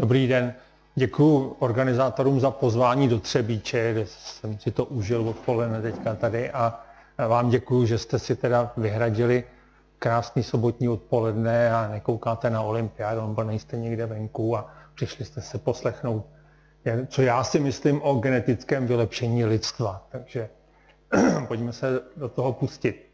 Dobrý den. Děkuji organizátorům za pozvání do Třebíče, kde jsem si to užil odpoledne teďka tady, a vám děkuji, že jste si teda vyhradili krásný sobotní odpoledne a nekoukáte na olympiádu, nebo nejste někde venku a přišli jste se poslechnout, co já si myslím o genetickém vylepšení lidstva. Takže pojďme se do toho pustit.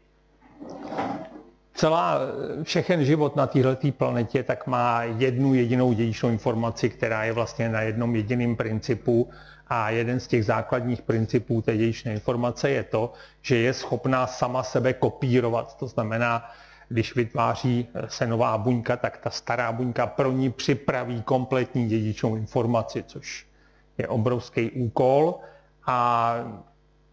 Všechen život na této planetě tak má jednu jedinou dědičnou informaci, která je vlastně na jednom jediném principu, a jeden z těch základních principů té dědičné informace je to, že je schopná sama sebe kopírovat. To znamená, když vytváří se nová buňka, tak ta stará buňka pro ní připraví kompletní dědičnou informaci, což je obrovský úkol. A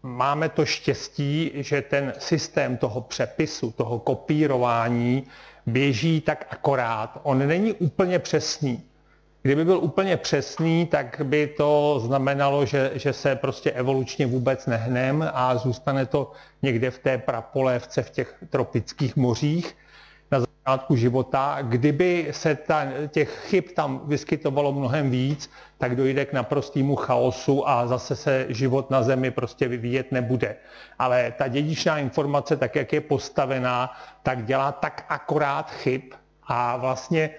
máme to štěstí, že ten systém toho přepisu, toho kopírování běží tak akorát. On není úplně přesný. Kdyby byl úplně přesný, tak by to znamenalo, že se prostě evolučně vůbec nehnem a zůstane to někde v té prapolévce v těch tropických mořích na začátku života. Kdyby se těch chyb tam vyskytovalo mnohem víc, tak dojde k naprostému chaosu a zase se život na Zemi prostě vyvíjet nebude. Ale ta dědičná informace, tak jak je postavená, tak dělá tak akorát chyb a vlastně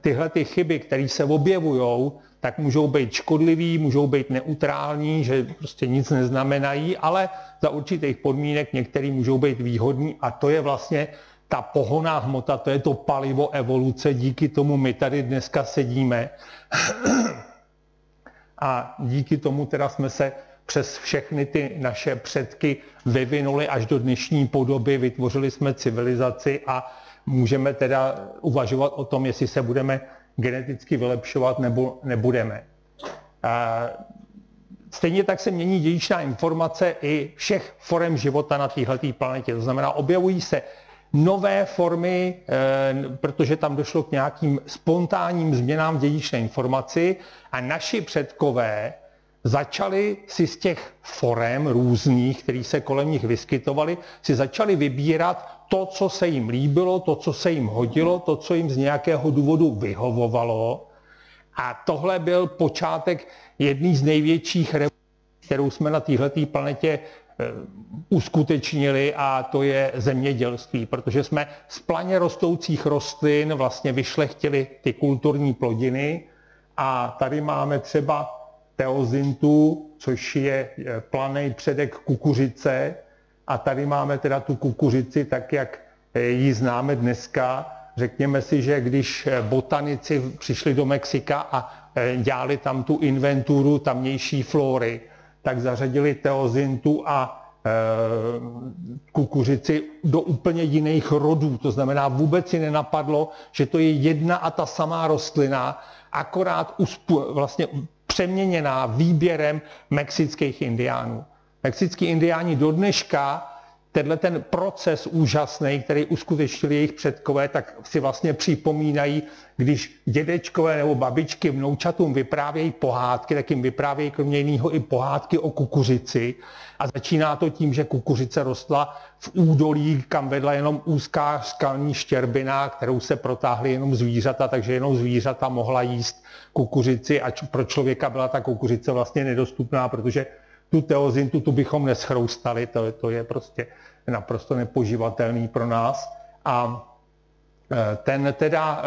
tyhle ty chyby, které se objevují, tak můžou být škodlivý, můžou být neutrální, že prostě nic neznamenají, ale za určitých podmínek některý můžou být výhodný, a to je vlastně ta pohonná hmota, to je to palivo evoluce, díky tomu my tady dneska sedíme. A díky tomu teda jsme se přes všechny ty naše předky vyvinuli až do dnešní podoby, vytvořili jsme civilizaci a můžeme teda uvažovat o tom, jestli se budeme geneticky vylepšovat nebo nebudeme. Stejně tak se mění dědičná informace i všech forem života na této planetě. To znamená, objevují se nové formy, protože tam došlo k nějakým spontánním změnám v dědičné informaci a naši předkové začali z těch forem různých, které se kolem nich vyskytovaly, si začali vybírat to, co se jim líbilo, to, co se jim hodilo, to, co jim z nějakého důvodu vyhovovalo. A tohle byl počátek jedné z největších revolucí, kterou jsme na této planetě uskutečnili, a to je zemědělství, protože jsme z planě rostoucích rostlin vlastně vyšlechtili ty kulturní plodiny, a tady máme třeba teozintu, což je planej předek kukuřice, a tady máme teda tu kukuřici tak, jak ji známe dneska. Řekněme si, že když botanici přišli do Mexika a dělali tam tu inventuru tamnější flóry, tak zařadili teozintu a kukuřici do úplně jiných rodů. To znamená, vůbec si nenapadlo, že to je jedna a ta samá rostlina, akorát vlastně přeměněná výběrem mexických indiánů. Mexický indiáni do dneška tenhle ten proces úžasný, který uskutečnili jejich předkové, tak si vlastně připomínají, když dědečkové nebo babičky vnoučatům vyprávějí pohádky, tak jim vyprávějí kromě jiného i pohádky o kukuřici. A začíná to tím, že kukuřice rostla v údolí, kam vedla jenom úzká skalní štěrbina, kterou se protáhly jenom zvířata, takže jenom zvířata mohla jíst kukuřici, a pro člověka byla ta kukuřice vlastně nedostupná, protože tu teozintu, tu bychom neschroustali, to je prostě naprosto nepoživatelný pro nás. A ten teda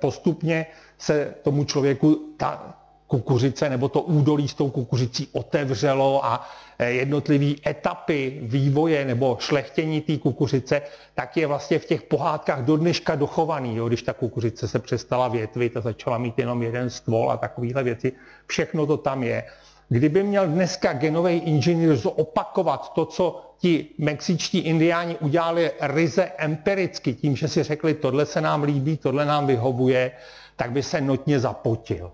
postupně se tomu člověku ta kukuřice nebo to údolí s tou kukuřicí otevřelo a jednotlivé etapy vývoje nebo šlechtění té kukuřice, tak je vlastně v těch pohádkách do dneška dochovaný. Jo? Když ta kukuřice se přestala větvit a začala mít jenom jeden stvol a takovéhle věci, všechno to tam je. Kdyby měl dneska genový inženýr zopakovat to, co ti mexičtí indiáni udělali ryze empiricky, tím, že si řekli, tohle se nám líbí, tohle nám vyhovuje, tak by se notně zapotil.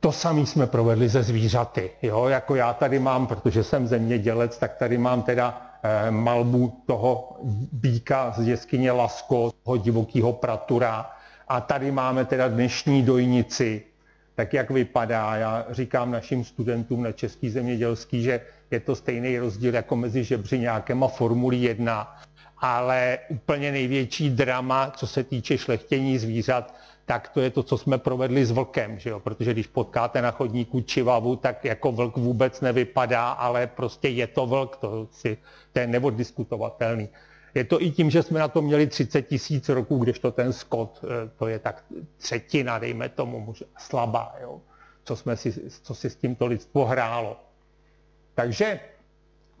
To samé jsme provedli ze zvířaty. Jo? Jako já tady mám, protože jsem zemědělec, tak tady mám teda malbu toho býka z jeskyně Lasko, toho divokého pratura, a tady máme teda dnešní dojnici, tak jak vypadá. Já říkám našim studentům na Český zemědělský, že je to stejný rozdíl jako mezi žebřiňákem a Formulí 1, ale úplně největší drama, co se týče šlechtění zvířat, tak to je to, co jsme provedli s vlkem, že jo? Protože když potkáte na chodníku čivavu, tak jako vlk vůbec nevypadá, ale prostě je to vlk, to je neoddiskutovatelný. Je to i tím, že jsme na to měli 30 000 roků, kdežto ten skot, to je tak třetina, dejme tomu, slabá, jo? Co si s tímto lidstvo hrálo. Takže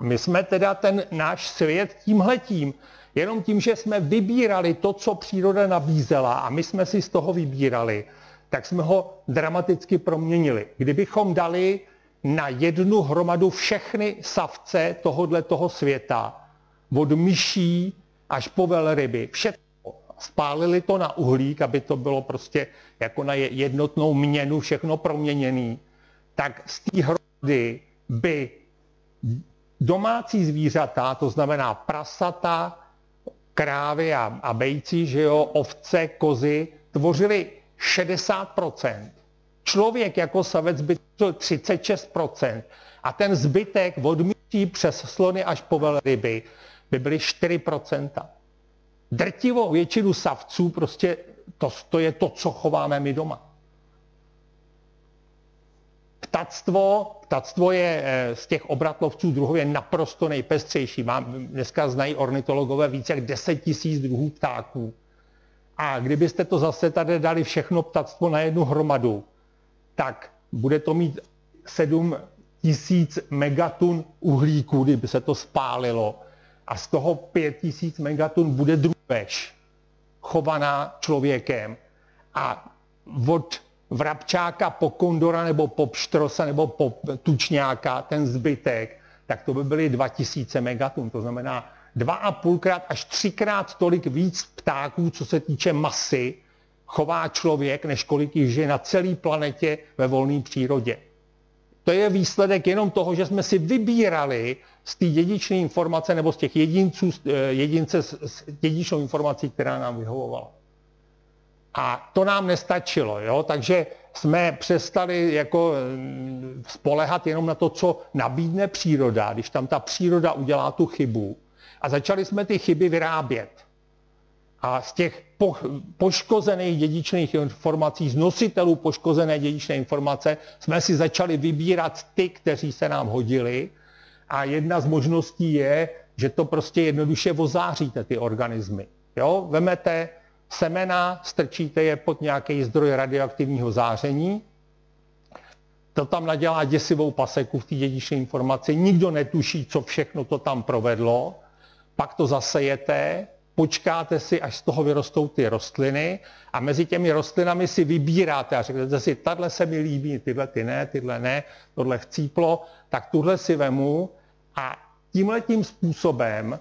my jsme teda ten náš svět tímhletím, jenom tím, že jsme vybírali to, co příroda nabízela a my jsme si z toho vybírali, tak jsme ho dramaticky proměnili. Kdybychom dali na jednu hromadu všechny savce tohoto světa, od myší až po velryby, všechno, spálili to na uhlík, aby to bylo prostě jako na jednotnou měnu všechno proměněný, tak z té hromady by domácí zvířata, to znamená prasata, krávy a bejci, že jo, ovce, kozy, tvořily 60%. Člověk jako savec by tvořil 36%. A ten zbytek od myší přes slony až po velryby by byly 4%. Drtivou většinu savců prostě to je to, co chováme my doma. Ptactvo je z těch obratlovců druhově naprosto nejpestřejší. Dneska znají ornitologové více jak 10 000 druhů ptáků. A kdybyste to zase tady dali všechno ptactvo na jednu hromadu, tak bude to mít 7 000 megatun uhlíku, kdyby se to spálilo. A z toho 5 000 megatun bude drůbež chovaná člověkem. A od vrabčáka po kondora nebo po pštrosa nebo po tučňáka, ten zbytek, tak to by byly 2000 megatun. To znamená 2,5krát až 3krát tolik víc ptáků, co se týče masy, chová člověk, než kolik jich žije na celé planetě ve volné přírodě. To je výsledek jenom toho, že jsme si vybírali z té dědičné informace nebo z těch jedince s dědičnou informací, která nám vyhovovala. A to nám nestačilo, jo? Takže jsme přestali jako spoléhat jenom na to, co nabídne příroda, když tam ta příroda udělá tu chybu. A začali jsme ty chyby vyrábět. A z těch poškozených dědičných informací, z nositelů poškozené dědičné informace, jsme si začali vybírat ty, kteří se nám hodili. A jedna z možností je, že to prostě jednoduše ozáříte, ty organismy. Jo? Vemete semena, strčíte je pod nějaký zdroj radioaktivního záření, to tam nadělá děsivou paseku v té dědičné informaci, nikdo netuší, co všechno to tam provedlo, pak to zasejete, počkáte si, až z toho vyrostou ty rostliny a mezi těmi rostlinami si vybíráte a řeknete si, tahle se mi líbí, tyhle ne, tohle chcíplo, tak tuhle si vemu a tímhletím způsobem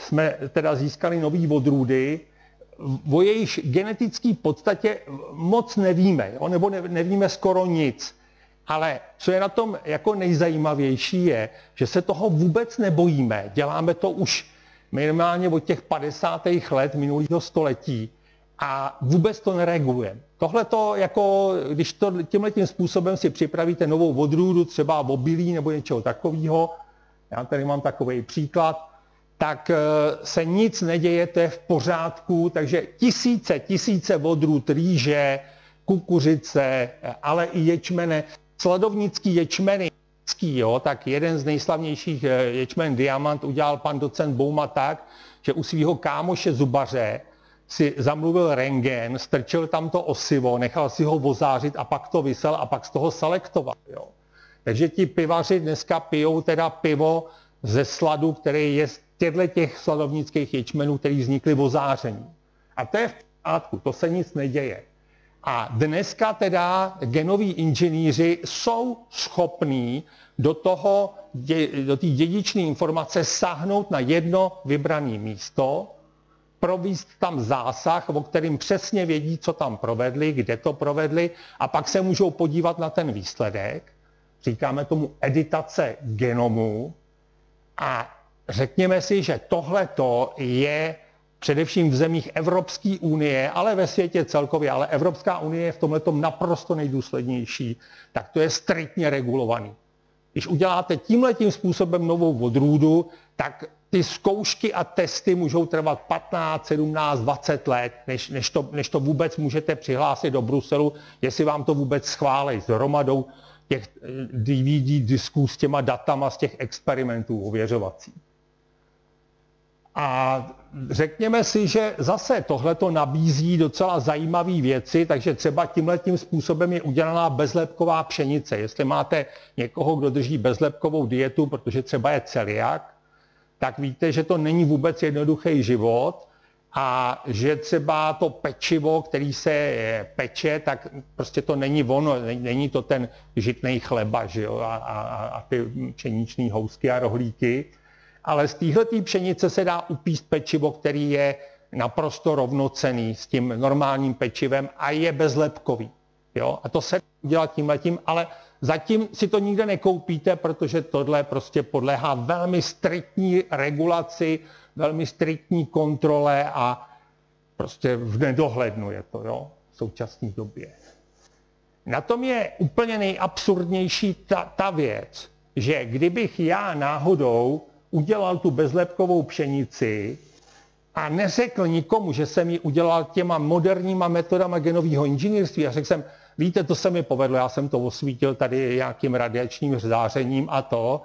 jsme teda získali nový odrůdy, o jejich genetické podstatě moc nevíme, jo? Nebo nevíme skoro nic. Ale co je na tom jako nejzajímavější je, že se toho vůbec nebojíme. Děláme to už minimálně od těch 50. let minulého století a vůbec to nereagujeme. Tohle to jako, když to tímhletím způsobem si připravíte novou odrůdu, třeba obilí nebo něčeho takového, já tady mám takový příklad, tak se nic neděje, to je v pořádku, takže tisíce odrůd rýže, kukuřice, ale i ječmene, sladovnický ječmeny, jo, tak jeden z nejslavnějších ječmen Diamant udělal pan docent Bouma tak, že u svého kámoše zubaře si zamluvil rentgen, strčil tam to osivo, nechal si ho vozářit a pak to vysel a pak z toho selektoval. Jo. Takže ti pivaři dneska pijou teda pivo ze sladu, který je těchto těch sladovnických ječmenů, které vznikly vozáření. A to je v pořádku, to se nic neděje. A dneska teda genoví inženýři jsou schopní do té dědičné informace sáhnout na jedno vybrané místo, provést tam zásah, o kterým přesně vědí, co tam provedli, kde to provedli, a pak se můžou podívat na ten výsledek. Říkáme tomu editace genomu a řekněme si, že tohleto je především v zemích Evropské unie, ale ve světě celkově, ale Evropská unie je v tomhletom naprosto nejdůslednější, tak to je striktně regulovaný. Když uděláte tímhletím způsobem novou odrůdu, tak ty zkoušky a testy můžou trvat 15, 17, 20 let, než to vůbec můžete přihlásit do Bruselu, jestli vám to vůbec schválí s hromadou těch DVD disků s těma datama z těch experimentů ověřovací. A řekněme si, že zase tohleto nabízí docela zajímavé věci, takže třeba tímhletím způsobem je udělaná bezlepková pšenice. Jestli máte někoho, kdo drží bezlepkovou dietu, protože třeba je celiak, tak víte, že to není vůbec jednoduchý život a že třeba to pečivo, který se peče, tak prostě to není ono, není to ten žitnej chleba, že jo, a ty pšeniční housky a rohlíky. Ale z téhletý pšenice se dá upíst pečivo, který je naprosto rovnocenný s tím normálním pečivem a je bezlepkový. Jo? A to se dá udělat tímhletím, ale zatím si to nikde nekoupíte, protože tohle prostě podléhá velmi striktní regulaci, velmi striktní kontrole a prostě v nedohlednu je to, jo, v současné době. Na tom je úplně nejabsurdnější ta věc, že kdybych já náhodou udělal tu bezlepkovou pšenici a neřekl nikomu, že jsem ji udělal těma moderníma metodama genového inženýrství a řekl jsem, víte, to se mi povedlo, já jsem to osvítil tady nějakým radiačním zářením a to,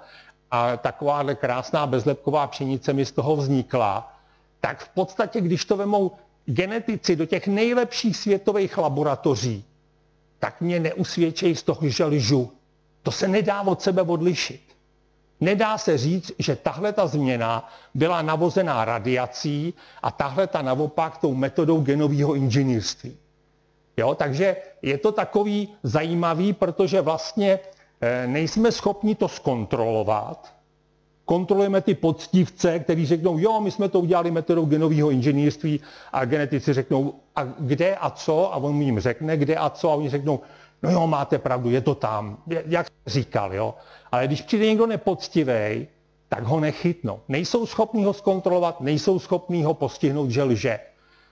a takováhle krásná bezlepková pšenice mi z toho vznikla, tak v podstatě, když to vemou genetici do těch nejlepších světových laboratoří, tak mě neusvědčí z toho, že lžu. To se nedá od sebe odlišit. Nedá se říct, že tahle ta změna byla navozená radiací a tahle ta naopak tou metodou genového inženýrství. Jo, takže je to takový zajímavý, protože vlastně nejsme schopni to zkontrolovat. Kontrolujeme ty poctivce, kteří řeknou, jo, my jsme to udělali metodou genového inženýrství a genetici řeknou, a kde a co, a on jim řekne, kde a co, a oni řeknou, no jo, máte pravdu, je to tam, jak říkal, jo. Ale když přijde někdo nepoctivej, tak ho nechytnou. Nejsou schopní ho zkontrolovat, nejsou schopní ho postihnout, že lže.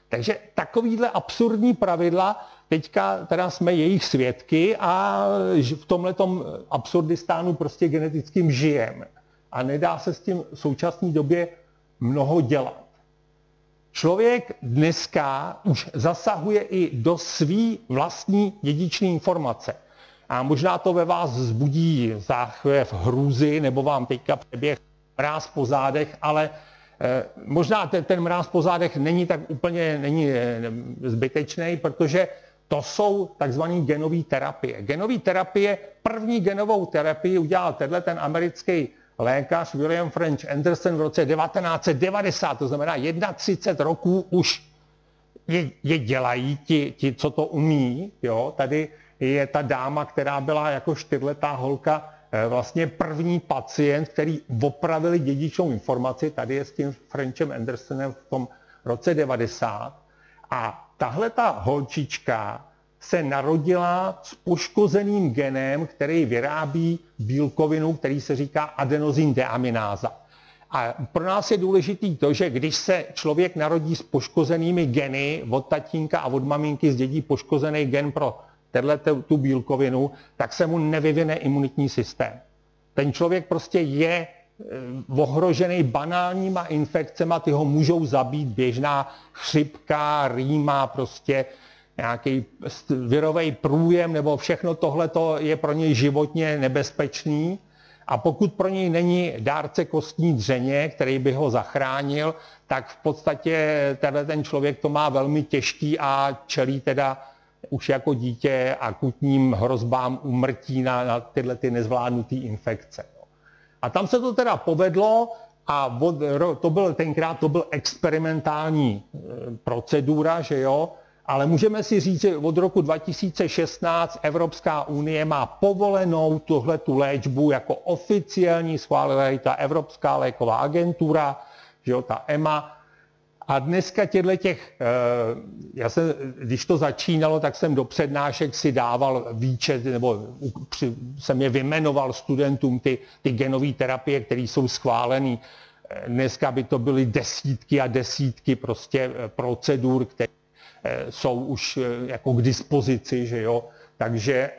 Takže takovýhle absurdní pravidla, teďka teda jsme jejich svědky a v tomhletom absurdistánu prostě genetickým žijeme. A nedá se s tím v současné době mnoho dělat. Člověk dneska už zasahuje i do svý vlastní dědičné informace. A možná to ve vás vzbudí záchvěv hrůzy, nebo vám teďka přeběh mráz po zádech, ale možná ten mráz po zádech není tak úplně není zbytečný, protože to jsou takzvané genové terapie. Genové terapie, první genovou terapii udělal ten americký lékař William French Anderson v roce 1990, to znamená 31 roků už je dělají ti, co to umí. Jo? Tady je ta dáma, která byla jako 4letá holka, vlastně první pacient, který opravili dědičnou informaci, tady je s tím Frenchem Andersonem v tom roce 90. A tahle ta holčička se narodila s poškozeným genem, který vyrábí bílkovinu, který se říká adenozin deamináza. A pro nás je důležitý to, že když se člověk narodí s poškozenými geny od tatínka a od maminky zdědí poškozený gen pro tu bílkovinu, tak se mu nevyvine imunitní systém. Ten člověk prostě je ohrožený banálníma infekcema, ty ho můžou zabít běžná chřipka, rýma, prostě nějaký virový průjem, nebo všechno tohleto je pro něj životně nebezpečný. A pokud pro něj není dárce kostní dřeně, který by ho zachránil, tak v podstatě ten člověk to má velmi těžký a čelí teda už jako dítě akutním hrozbám úmrtí na tyhle ty nezvládnuté infekce. A tam se to teda povedlo a to byl experimentální procedura, že jo, ale můžeme si říct, že od roku 2016 Evropská unie má povolenou tuhletu léčbu jako oficiální, schválila i ta Evropská léková agentura, že jo, ta EMA. A dneska když to začínalo, tak jsem do přednášek si dával výčet, nebo jsem je vyjmenoval studentům ty genové terapie, které jsou schválené. Dneska by to byly desítky a desítky prostě procedur, které jsou už jako k dispozici, že jo. Takže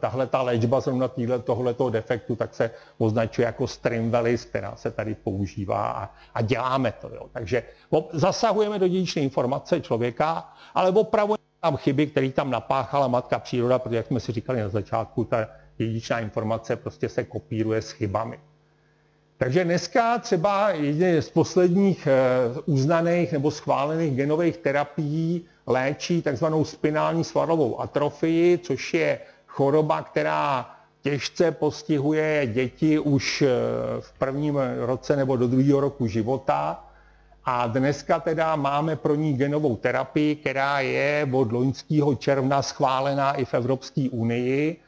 tahle ta léčba zrovna tohoto defektu tak se označuje jako streamvalis, která se tady používá a děláme to. Jo. Takže zasahujeme do dědičné informace člověka, ale opravujeme tam chyby, které tam napáchala matka příroda, protože jak jsme si říkali na začátku, ta dědičná informace prostě se kopíruje s chybami. Takže dneska třeba jedině z posledních uznaných nebo schválených genových terapií léčí takzvanou spinální svalovou atrofii, což je choroba, která těžce postihuje děti už v prvním roce nebo do druhého roku života. A dneska teda máme pro ní genovou terapii, která je od loňského června schválená i v Evropské unii.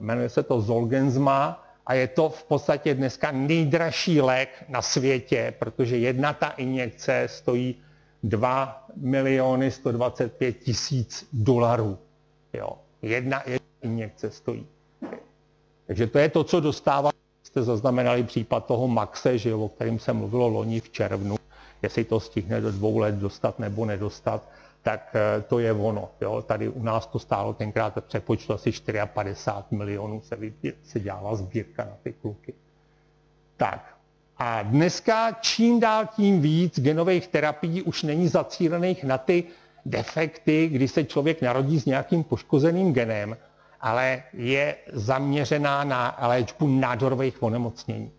Jmenuje se to Zolgensma. A je to v podstatě dneska nejdražší lék na světě, protože jedna ta injekce stojí 2 125 000 $. Jo. Jedna injekce stojí. Takže to je to, co dostává. Jste zaznamenali případ toho Maxe, že jo, o kterém se mluvilo loni v červnu. Jestli to stihne do 2 let dostat nebo nedostat, tak to je ono. Jo. Tady u nás to stálo tenkrát přepočtu asi 54 milionů se dělala sbírka na ty kluky. Tak. A dneska čím dál tím víc genových terapií už není zacílených na ty defekty, kdy se člověk narodí s nějakým poškozeným genem, ale je zaměřená na léčbu nádorových onemocnění.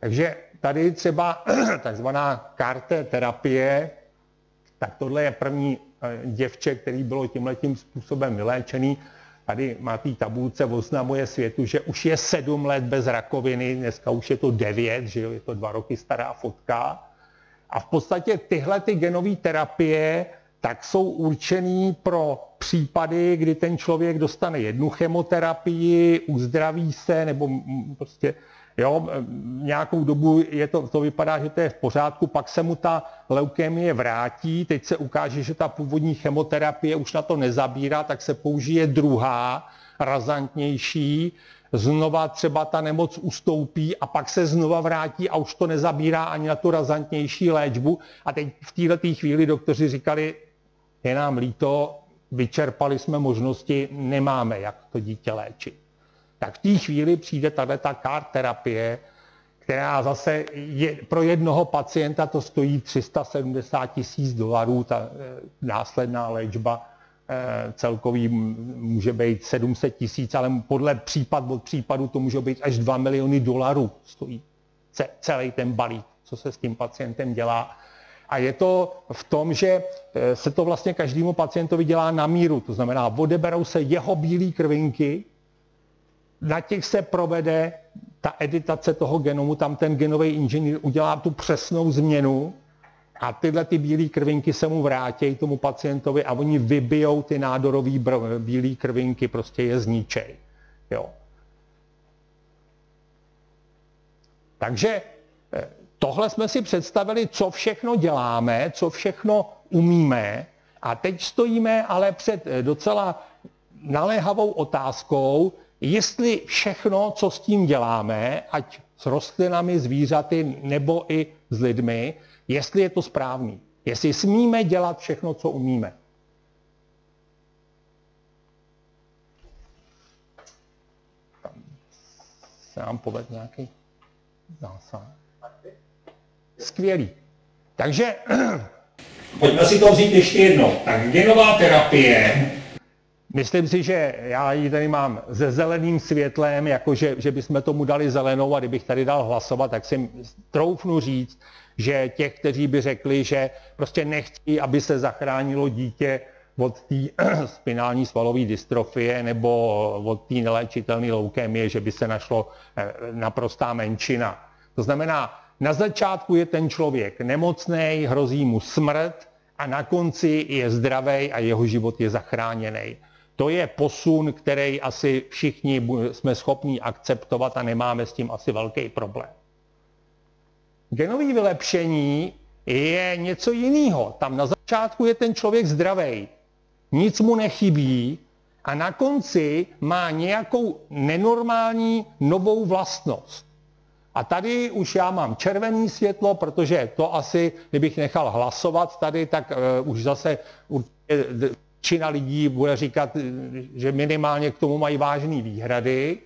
Takže tady třeba takzvaná CAR-T terapie, tak tohle je první děvče, který bylo tímhletím způsobem vyléčený. Tady má té tabulce, oznamuje světu, že už je 7 let bez rakoviny, dneska už je to 9, že jo, je to 2 roky stará fotka. A v podstatě tyhle ty genové terapie tak jsou určený pro případy, kdy ten člověk dostane jednu chemoterapii, uzdraví se nebo prostě jo, nějakou dobu je to vypadá, že to je v pořádku, pak se mu ta leukémie vrátí, teď se ukáže, že ta původní chemoterapie už na to nezabírá, tak se použije druhá, razantnější, znova třeba ta nemoc ustoupí a pak se znova vrátí a už to nezabírá ani na tu razantnější léčbu. A teď v této chvíli doktoři říkali, je nám líto, vyčerpali jsme možnosti, nemáme jak to dítě léčit. Tak v té chvíli přijde tato CAR terapie, která zase je, pro jednoho pacienta to stojí $370 000, ta následná léčba celkový může být 700 000, ale podle případ od případu to může být až $2 miliony stojí celý ten balík, co se s tím pacientem dělá. A je to v tom, že se to vlastně každému pacientovi dělá na míru, to znamená odeberou se jeho bílé krvinky, na těch se provede ta editace toho genomu, tam ten genový inženýr udělá tu přesnou změnu a tyhle ty bílé krvinky se mu vrátí tomu pacientovi a oni vybijou ty nádorové bílé krvinky, prostě je zničej. Jo. Takže tohle jsme si představili, co všechno děláme, co všechno umíme a teď stojíme ale před docela naléhavou otázkou, jestli všechno, co s tím děláme, ať s rostlinami, zvířaty nebo i s lidmi, jestli je to správný. Jestli smíme dělat všechno, co umíme. Tam se nám povedl nějaký zásah. Skvělý. Takže pojďme si to vzít ještě jednou. Tak genová terapie. Myslím si, že já ji tady mám se zeleným světlem, jakože že bychom tomu dali zelenou a kdybych tady dal hlasovat, tak si troufnu říct, že těch, kteří by řekli, že prostě nechtějí, aby se zachránilo dítě od té spinální svalové dystrofie nebo od té neléčitelné leukémie, že by se našlo naprostá menšina. To znamená, na začátku je ten člověk nemocný, hrozí mu smrt a na konci je zdravý a jeho život je zachráněný. To je posun, který asi všichni jsme schopni akceptovat a nemáme s tím asi velký problém. Genové vylepšení je něco jiného. Tam na začátku je ten člověk zdravý, nic mu nechybí a na konci má nějakou nenormální novou vlastnost. A tady už já mám červené světlo, protože to asi, kdybych nechal hlasovat tady, tak už zase určitě většina lidí bude říkat, že minimálně k tomu mají vážné výhrady.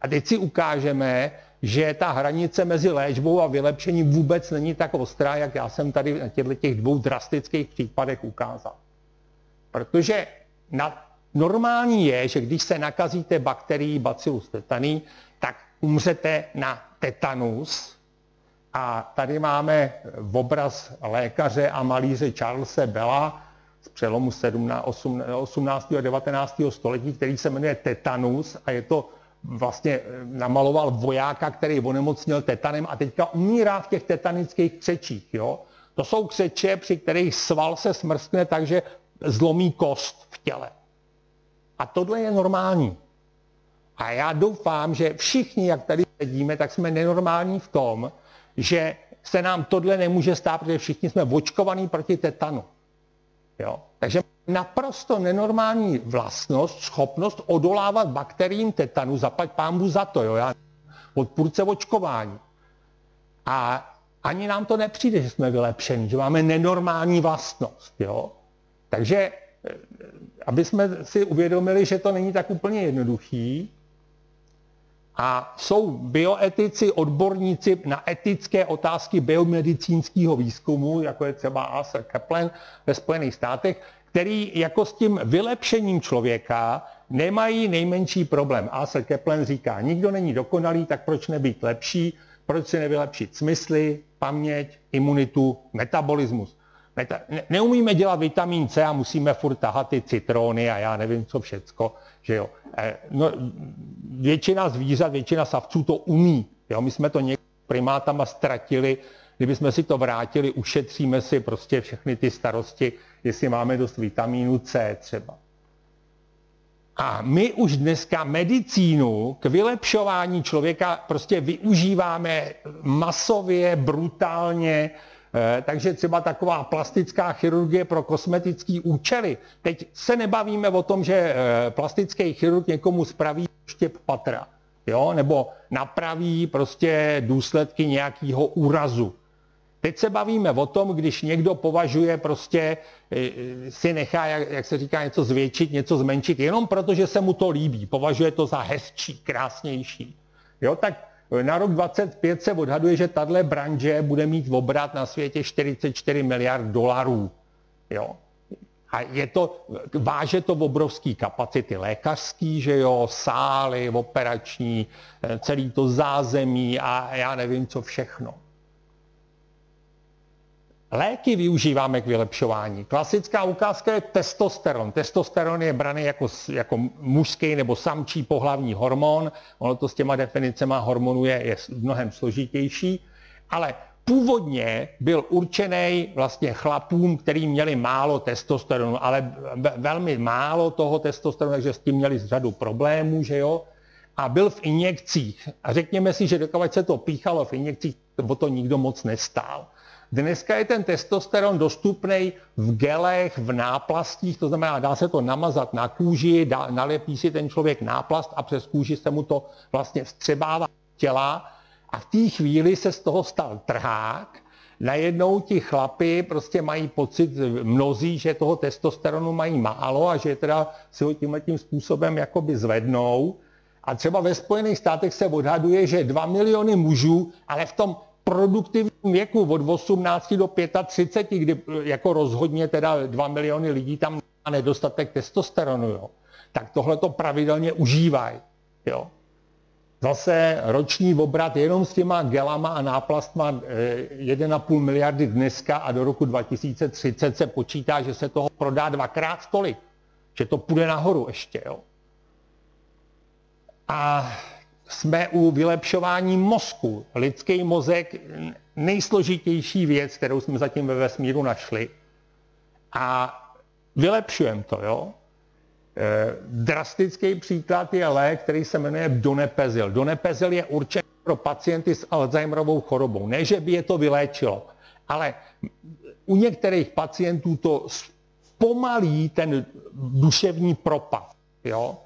A teď si ukážeme, že ta hranice mezi léčbou a vylepšením vůbec není tak ostrá, jak já jsem tady na těch dvou drastických případech ukázal. Protože normální je, že když se nakazíte bakterií bacillus tetani, tak umřete na tetanus. A tady máme obraz lékaře a malíře Charlesa Bella z přelomu 18. a 19. století, který se jmenuje Tetanus, a je to vlastně namaloval vojáka, který onemocněl tetanem a teďka umírá v těch tetanických křečích. Jo? To jsou křeče, při kterých sval se smrskne, takže zlomí kost v těle. A tohle je normální. A já doufám, že všichni, jak tady sedíme, tak jsme nenormální v tom, že se nám tohle nemůže stát, protože všichni jsme očkovaní proti tetanu. Jo? Takže naprosto nenormální vlastnost, schopnost odolávat bakteriím tetanu, zaplať pánbůh za to, jo? Já odpůrce očkování. A ani nám to nepřijde, že jsme vylepšení, že máme nenormální vlastnost. Jo? Takže, aby jsme si uvědomili, že to není tak úplně jednoduchý, a jsou bioetici, odborníci na etické otázky biomedicínského výzkumu, jako je třeba Asa Kaplan ve Spojených státech, který jako s tím vylepšením člověka nemají nejmenší problém. Asa Kaplan říká, nikdo není dokonalý, tak proč nebýt lepší, proč si nevylepšit smysly, paměť, imunitu, metabolismus. Neumíme dělat vitamin C a musíme furt tahat ty citrony a já nevím co všecko, že jo. No, většina zvířat, většina savců to umí, jo. My jsme to někdy primátama ztratili, kdybychom si to vrátili, ušetříme si prostě všechny ty starosti, jestli máme dost vitamínu C třeba. A my už dneska medicínu k vylepšování člověka prostě využíváme masově, brutálně. Takže třeba taková plastická chirurgie pro kosmetické účely. Teď se nebavíme o tom, že plastický chirurg někomu spraví štěp patra, jo? Nebo napraví prostě důsledky nějakého úrazu. Teď se bavíme o tom, když někdo považuje prostě, si nechá, jak se říká, něco zvětšit, něco zmenšit, jenom protože se mu to líbí, považuje to za hezčí, krásnější. Jo, tak na rok 2025 se odhaduje, že tato branže bude mít obrat na světě $44 miliard. Jo. A váže to obrovský kapacity lékařský, že jo, sály, operační, celý to zázemí a já nevím, co všechno. Léky využíváme k vylepšování. Klasická ukázka je testosteron. Testosteron je braný jako mužský nebo samčí pohlavní hormon. Ono to s těma definicema hormonů je mnohem složitější. Ale původně byl určený vlastně chlapům, který měli málo testosteronu, ale velmi málo toho testosteronu, takže s tím měli řadu problémů, že jo? A byl v injekcích. A řekněme si, že dokud se to píchalo v injekcích, o to nikdo moc nestál. Dneska je ten testosteron dostupný v gelech, v náplastích, to znamená, dá se to namazat na kůži, nalepí si ten člověk náplast a přes kůži se mu to vlastně vstřebává těla a v té chvíli se z toho stal trhák. Najednou ti chlapi prostě mají pocit mnozí, že toho testosteronu mají málo a že teda si ho tímhletím způsobem jakoby zvednou. A třeba ve Spojených státech se odhaduje, že 2 miliony mužů, ale v tom produktivním věku od 18 do 35, kdy jako rozhodně teda 2 miliony lidí tam má nedostatek testosteronu, jo, tak tohle to pravidelně užívají. Jo. Zase roční obrat jenom s těma gelama a náplastma 1,5 miliardy dneska a do roku 2030 se počítá, že se toho prodá 2x tolik, že to půjde nahoru ještě. Jo. A jsme u vylepšování mozku. Lidský mozek, nejsložitější věc, kterou jsme zatím ve vesmíru našli. A vylepšujeme to, jo. Drastický příklad je lék, který se jmenuje Donepezil. Donepezil je určen pro pacienty s Alzheimerovou chorobou. Ne, že by je to vyléčilo, ale u některých pacientů to zpomalí ten duševní propad, jo.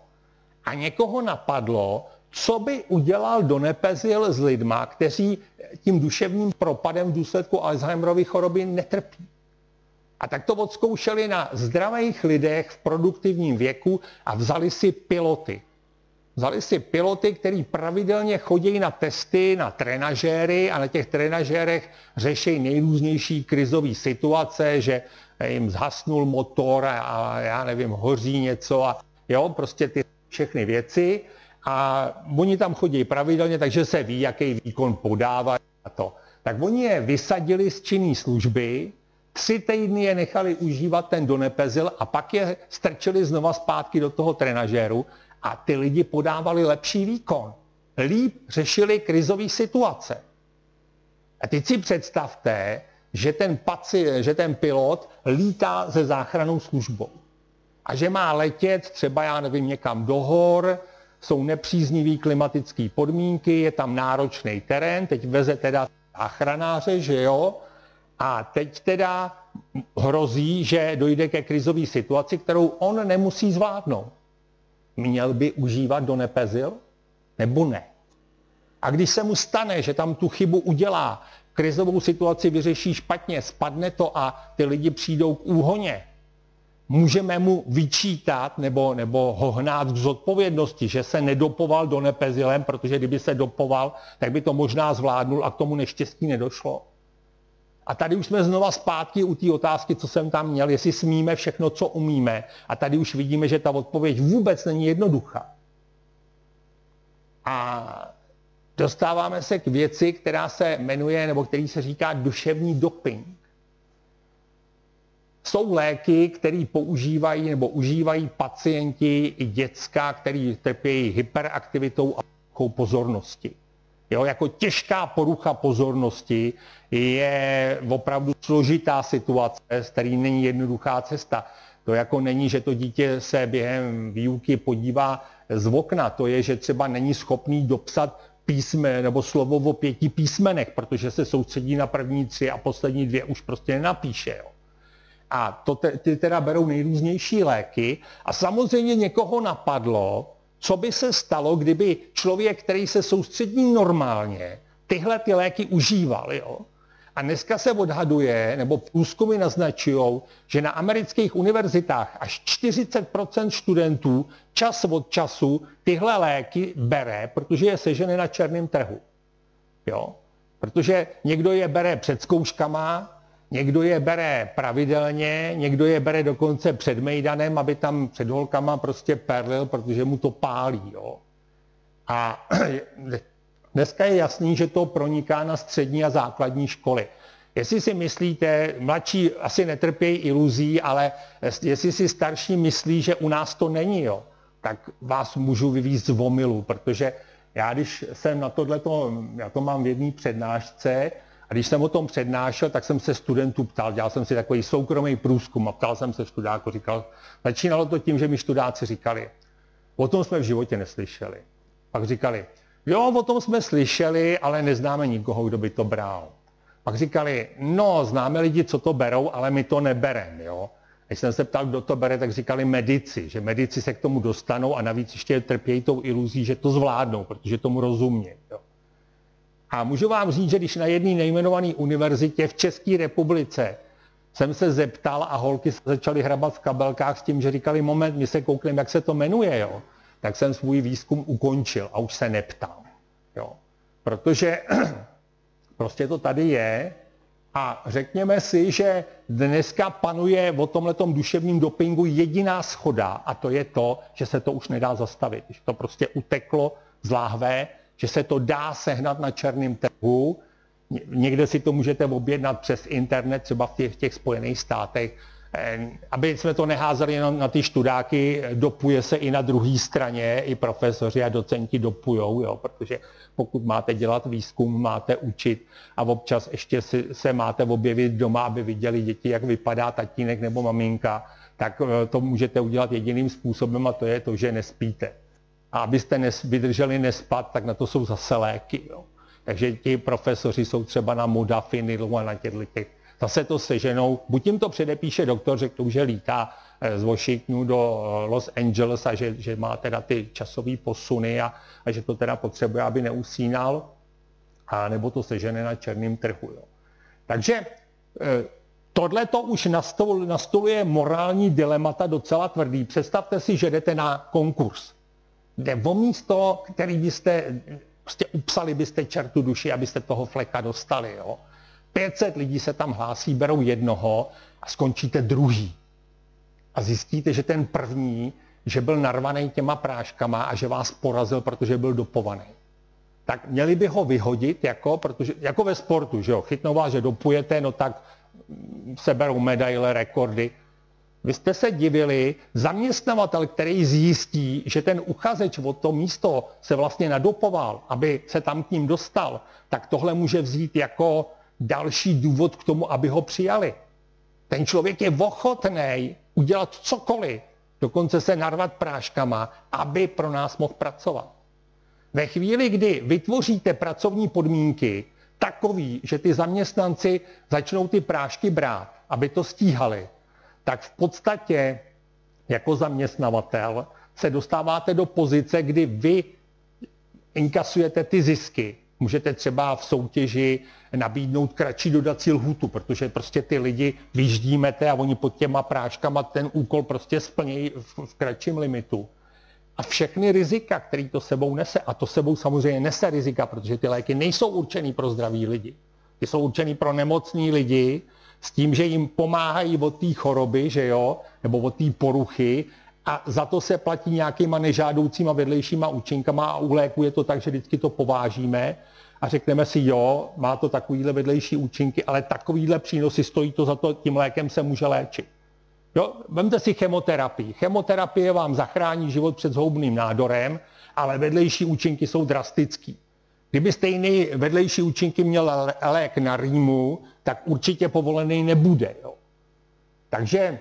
A někoho napadlo, co by udělal Donepezil s lidma, kteří tím duševním propadem v důsledku Alzheimerovy choroby netrpí. A tak to odzkoušeli na zdravých lidech v produktivním věku a vzali si piloty. Vzali si piloty, který pravidelně chodí na testy, na trenažéry a na těch trenažérech řeší nejrůznější krizové situace, že jim zhasnul motor a já nevím, hoří něco a jo, prostě ty všechny věci. A oni tam chodí pravidelně, takže se ví, jaký výkon podává a to. Tak oni je vysadili z činné služby, 3 týdny je nechali užívat ten Donepezil a pak je strčili znova zpátky do toho trenažéru a ty lidi podávali lepší výkon. Líp řešili krizové situace. A teď si představte, že ten pilot lítá se záchrannou službou a že má letět třeba, já nevím, někam do hor, jsou nepříznivý klimatické podmínky, je tam náročný terén, teď veze teda záchranáře, že jo, a teď teda hrozí, že dojde ke krizové situaci, kterou on nemusí zvládnout. Měl by užívat Donepezil nebo ne? A když se mu stane, že tam tu chybu udělá, krizovou situaci vyřeší špatně, spadne to a ty lidi přijdou k úhoně, můžeme mu vyčítat nebo ho hnát k zodpovědnosti, že se nedopoval Donepezilem, protože kdyby se dopoval, tak by to možná zvládnul a k tomu neštěstí nedošlo. A tady už jsme znova zpátky u té otázky, co jsem tam měl, jestli smíme všechno, co umíme. A tady už vidíme, že ta odpověď vůbec není jednoduchá. A dostáváme se k věci, která se jmenuje, nebo který se říká duševní doping. Jsou léky, které používají nebo užívají pacienti i děcka, který trpějí hyperaktivitou a pozornosti. Jo, jako těžká porucha pozornosti je opravdu složitá situace, z které není jednoduchá cesta. To jako není, že to dítě se během výuky podívá z okna, to je, že třeba není schopný dopsat písme nebo slovo o 5 písmenech, protože se soustředí na první 3 a poslední 2 už prostě nenapíše. Jo. A ty teda berou nejrůznější léky a samozřejmě někoho napadlo, co by se stalo, kdyby člověk, který se soustředí normálně, tyhle ty léky užíval, jo? A dneska se odhaduje, nebo průzkumy naznačují, že na amerických univerzitách až 40% studentů čas od času tyhle léky bere, protože je sežene na černém trhu. Jo? Protože někdo je bere před zkouškama, někdo je bere pravidelně, někdo je bere dokonce před mejdanem, aby tam před holkama prostě perlil, protože mu to pálí. Jo. A dneska je jasný, že to proniká na střední a základní školy. Jestli si myslíte, mladší asi netrpějí iluzí, ale jestli si starší myslí, že u nás to není, jo, tak vás můžu vyvést z omilu, protože já, když jsem na tohleto, já to mám v jedné přednášce, a když jsem o tom přednášel, tak jsem se studentů ptal, dělal jsem si takový soukromý průzkum a ptal jsem se študáku, říkal, začínalo to tím, že mi študáci říkali, o tom jsme v životě neslyšeli. Pak říkali, jo, o tom jsme slyšeli, ale neznáme nikoho, kdo by to bral. Pak říkali, no, známe lidi, co to berou, ale my to nebereme, jo. Když jsem se ptal, kdo to bere, tak říkali medici, že medici se k tomu dostanou a navíc ještě trpějí tou iluzí, že to zvládnou, protože tomu rozumí, jo. A můžu vám říct, že když na jedné nejmenované univerzitě v České republice jsem se zeptal a holky se začaly hrabat v kabelkách s tím, že říkali, moment, my se koukneme, jak se to jmenuje, jo? Tak jsem svůj výzkum ukončil a už se neptal. Jo? Protože prostě to tady je a řekněme si, že dneska panuje o tomhletom duševním dopingu jediná schoda a to je to, že se to už nedá zastavit, že to prostě uteklo z láhve, že se to dá sehnat na černém trhu. Někde si to můžete objednat přes internet, třeba v těch Spojených státech. Aby jsme to neházeli jenom na ty študáky, dopuje se i na druhé straně, i profesoři a docenti dopujou, jo, protože pokud máte dělat výzkum, máte učit a občas ještě se máte objevit doma, aby viděli děti, jak vypadá tatínek nebo maminka, tak to můžete udělat jediným způsobem a to je to, že nespíte. A abyste vydrželi nespat, tak na to jsou zase léky. Jo. Takže ti profesoři jsou třeba na Modafinilu a na těch. Zase to seženou. Buď jim to předepíše doktor, řeknou, že lítá z Washingtonu do Los Angeles a že má teda ty časové posuny a že to teda potřebuje, aby neusínal. A nebo to sežene na černém trhu. Jo. Takže Tohle to už nastoluje morální dilemata docela tvrdý. Představte si, že jdete na konkurs. Jde o místo, který byste upsali byste čertu duši, abyste toho fleka dostali. Jo? 500 lidí se tam hlásí, berou jednoho a skončíte druhý. A zjistíte, že ten první, že byl narvaný těma práškama a že vás porazil, protože byl dopovaný. Tak měli by ho vyhodit, protože ve sportu, že jo, chytnou vás, že dopujete, no tak seberou medaile, rekordy. Vy jste se divili, zaměstnavatel, který zjistí, že ten uchazeč o to místo se vlastně nadopoval, aby se tam k ním dostal, tak tohle může vzít jako další důvod k tomu, aby ho přijali. Ten člověk je ochotný udělat cokoliv, dokonce se narvat práškama, aby pro nás mohl pracovat. Ve chvíli, kdy vytvoříte pracovní podmínky takový, že ty zaměstnanci začnou ty prášky brát, aby to stíhali, tak v podstatě jako zaměstnavatel se dostáváte do pozice, kdy vy inkasujete ty zisky. Můžete třeba v soutěži nabídnout kratší dodací lhůtu, protože prostě ty lidi vyždímete a oni pod těma práškama ten úkol prostě splnějí v kratším limitu. A všechny rizika, který to sebou nese, a to sebou samozřejmě nese rizika, protože ty léky nejsou určený pro zdraví lidi. Ty jsou určený pro nemocný lidi s tím, že jim pomáhají od té choroby, že jo, nebo od té poruchy, a za to se platí nějakýma nežádoucíma vedlejšíma účinkama a u léku je to tak, že vždycky to povážíme a řekneme si, jo, má to takovýhle vedlejší účinky, ale takovýhle přínosy, stojí to za to, tím lékem se může léčit. Jo, vemte si chemoterapii. Chemoterapie vám zachrání život před zhoubným nádorem, ale vedlejší účinky jsou drastický. Kdyby stejný vedlejší účinky měl lék na rýmu, tak určitě povolený nebude. Jo. Takže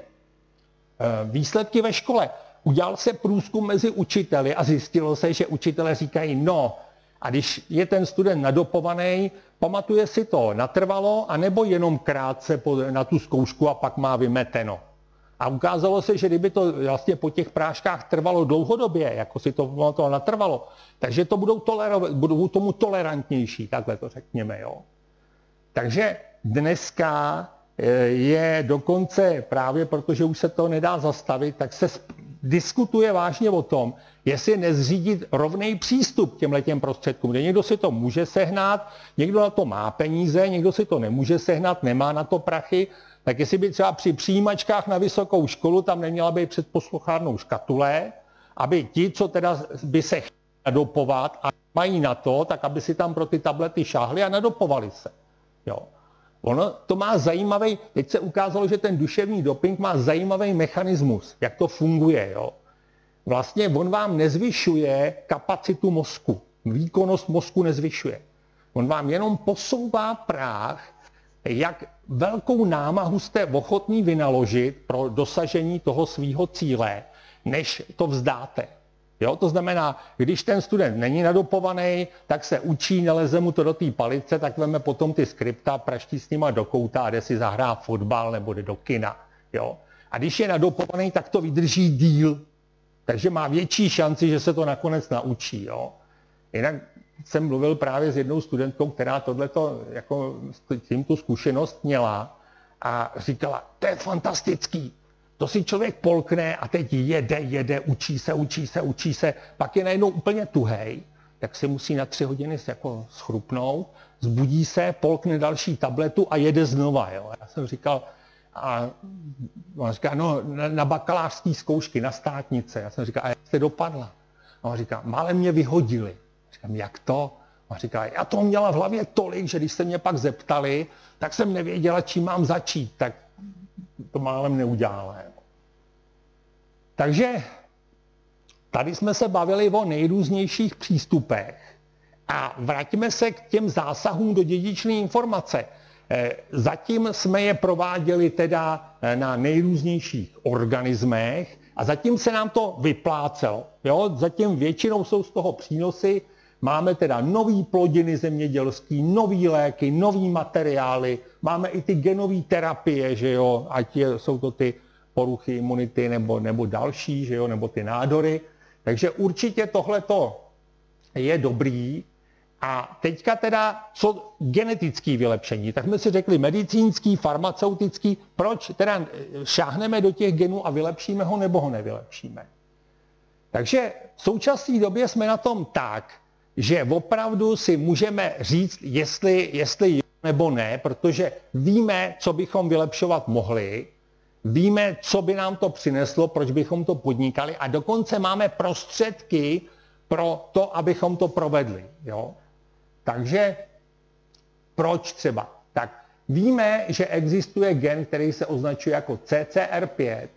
výsledky ve škole. Udělal se průzkum mezi učiteli a zjistilo se, že učitelé říkají no, a když je ten student nadopovaný, pamatuje si to natrvalo, anebo jenom krátce na tu zkoušku a pak má vymeteno. A ukázalo se, že kdyby to vlastně po těch práškách trvalo dlouhodobě, jako si to natrvalo, takže to budou tomu tolerantnější, takhle to řekněme. Jo. Takže dneska je dokonce právě, protože už se to nedá zastavit, tak se diskutuje vážně o tom, jestli nezřídit rovnej přístup k těmhletěm prostředkům, kde někdo si to může sehnat, někdo na to má peníze, někdo si to nemůže sehnat, nemá na to prachy, tak jestli by třeba při přijímačkách na vysokou školu tam neměla být před posluchárnou škatule, aby ti, co teda by se chtěli nadopovat a mají na to, tak aby si tam pro ty tablety šáhli a nadopovali se. Jo. Ono to má zajímavý, teď se ukázalo, že ten duševní doping má zajímavý mechanismus, jak to funguje. Jo. Vlastně on vám nezvyšuje kapacitu mozku, výkonnost mozku nezvyšuje. On vám jenom posouvá práh, jak velkou námahu jste ochotní vynaložit pro dosažení toho svýho cíle, než to vzdáte. Jo? To znamená, když ten student není nadopovaný, tak se učí, neleze mu to do té palice, tak veme potom ty skripta, praští s nima do kouta a jde si zahrá fotbal nebo jde do kina. Jo? A když je nadopovaný, tak to vydrží díl. Takže má větší šanci, že se to nakonec naučí. Jo? Jinak jsem mluvil právě s jednou studentkou, která tohleto, jako s tím tu zkušenost měla a říkala, to je fantastický, to si člověk polkne a teď jede, učí se, pak je najednou úplně tuhej, tak si musí na 3 hodiny jako schrupnout, zbudí se, polkne další tabletu a jede znova. Jo. Já jsem říkal, a on říká, no na bakalářské zkoušky, na státnice. Já jsem říkal, a jak jste dopadla? A on říká, málem mě vyhodili. Říkám, jak to? A říká, já to měla v hlavě tolik, že když se mě pak zeptali, tak jsem nevěděla, čím mám začít, tak to málem neudělala. Takže tady jsme se bavili o nejrůznějších přístupech a vraťme se k těm zásahům do dědičné informace. Zatím jsme je prováděli teda na nejrůznějších organismech a zatím se nám to vyplácelo. Jo? Zatím většinou jsou z toho přínosy. Máme teda nový plodiny zemědělský, nový léky, nový materiály, máme i ty genové terapie, že jo, ať jsou to ty poruchy imunity nebo další, že jo, nebo ty nádory. Takže určitě tohleto je dobrý A teďka teda, co genetické vylepšení, tak jsme si řekli medicínský, farmaceutický, proč teda šáhneme do těch genů a vylepšíme ho nebo ho nevylepšíme. Takže v současné době jsme na tom tak, že opravdu si můžeme říct, jestli nebo ne, protože víme, co bychom vylepšovat mohli, víme, co by nám to přineslo, proč bychom to podnikali a dokonce máme prostředky pro to, abychom to provedli. Jo? Takže proč třeba? Tak víme, že existuje gen, který se označuje jako CCR5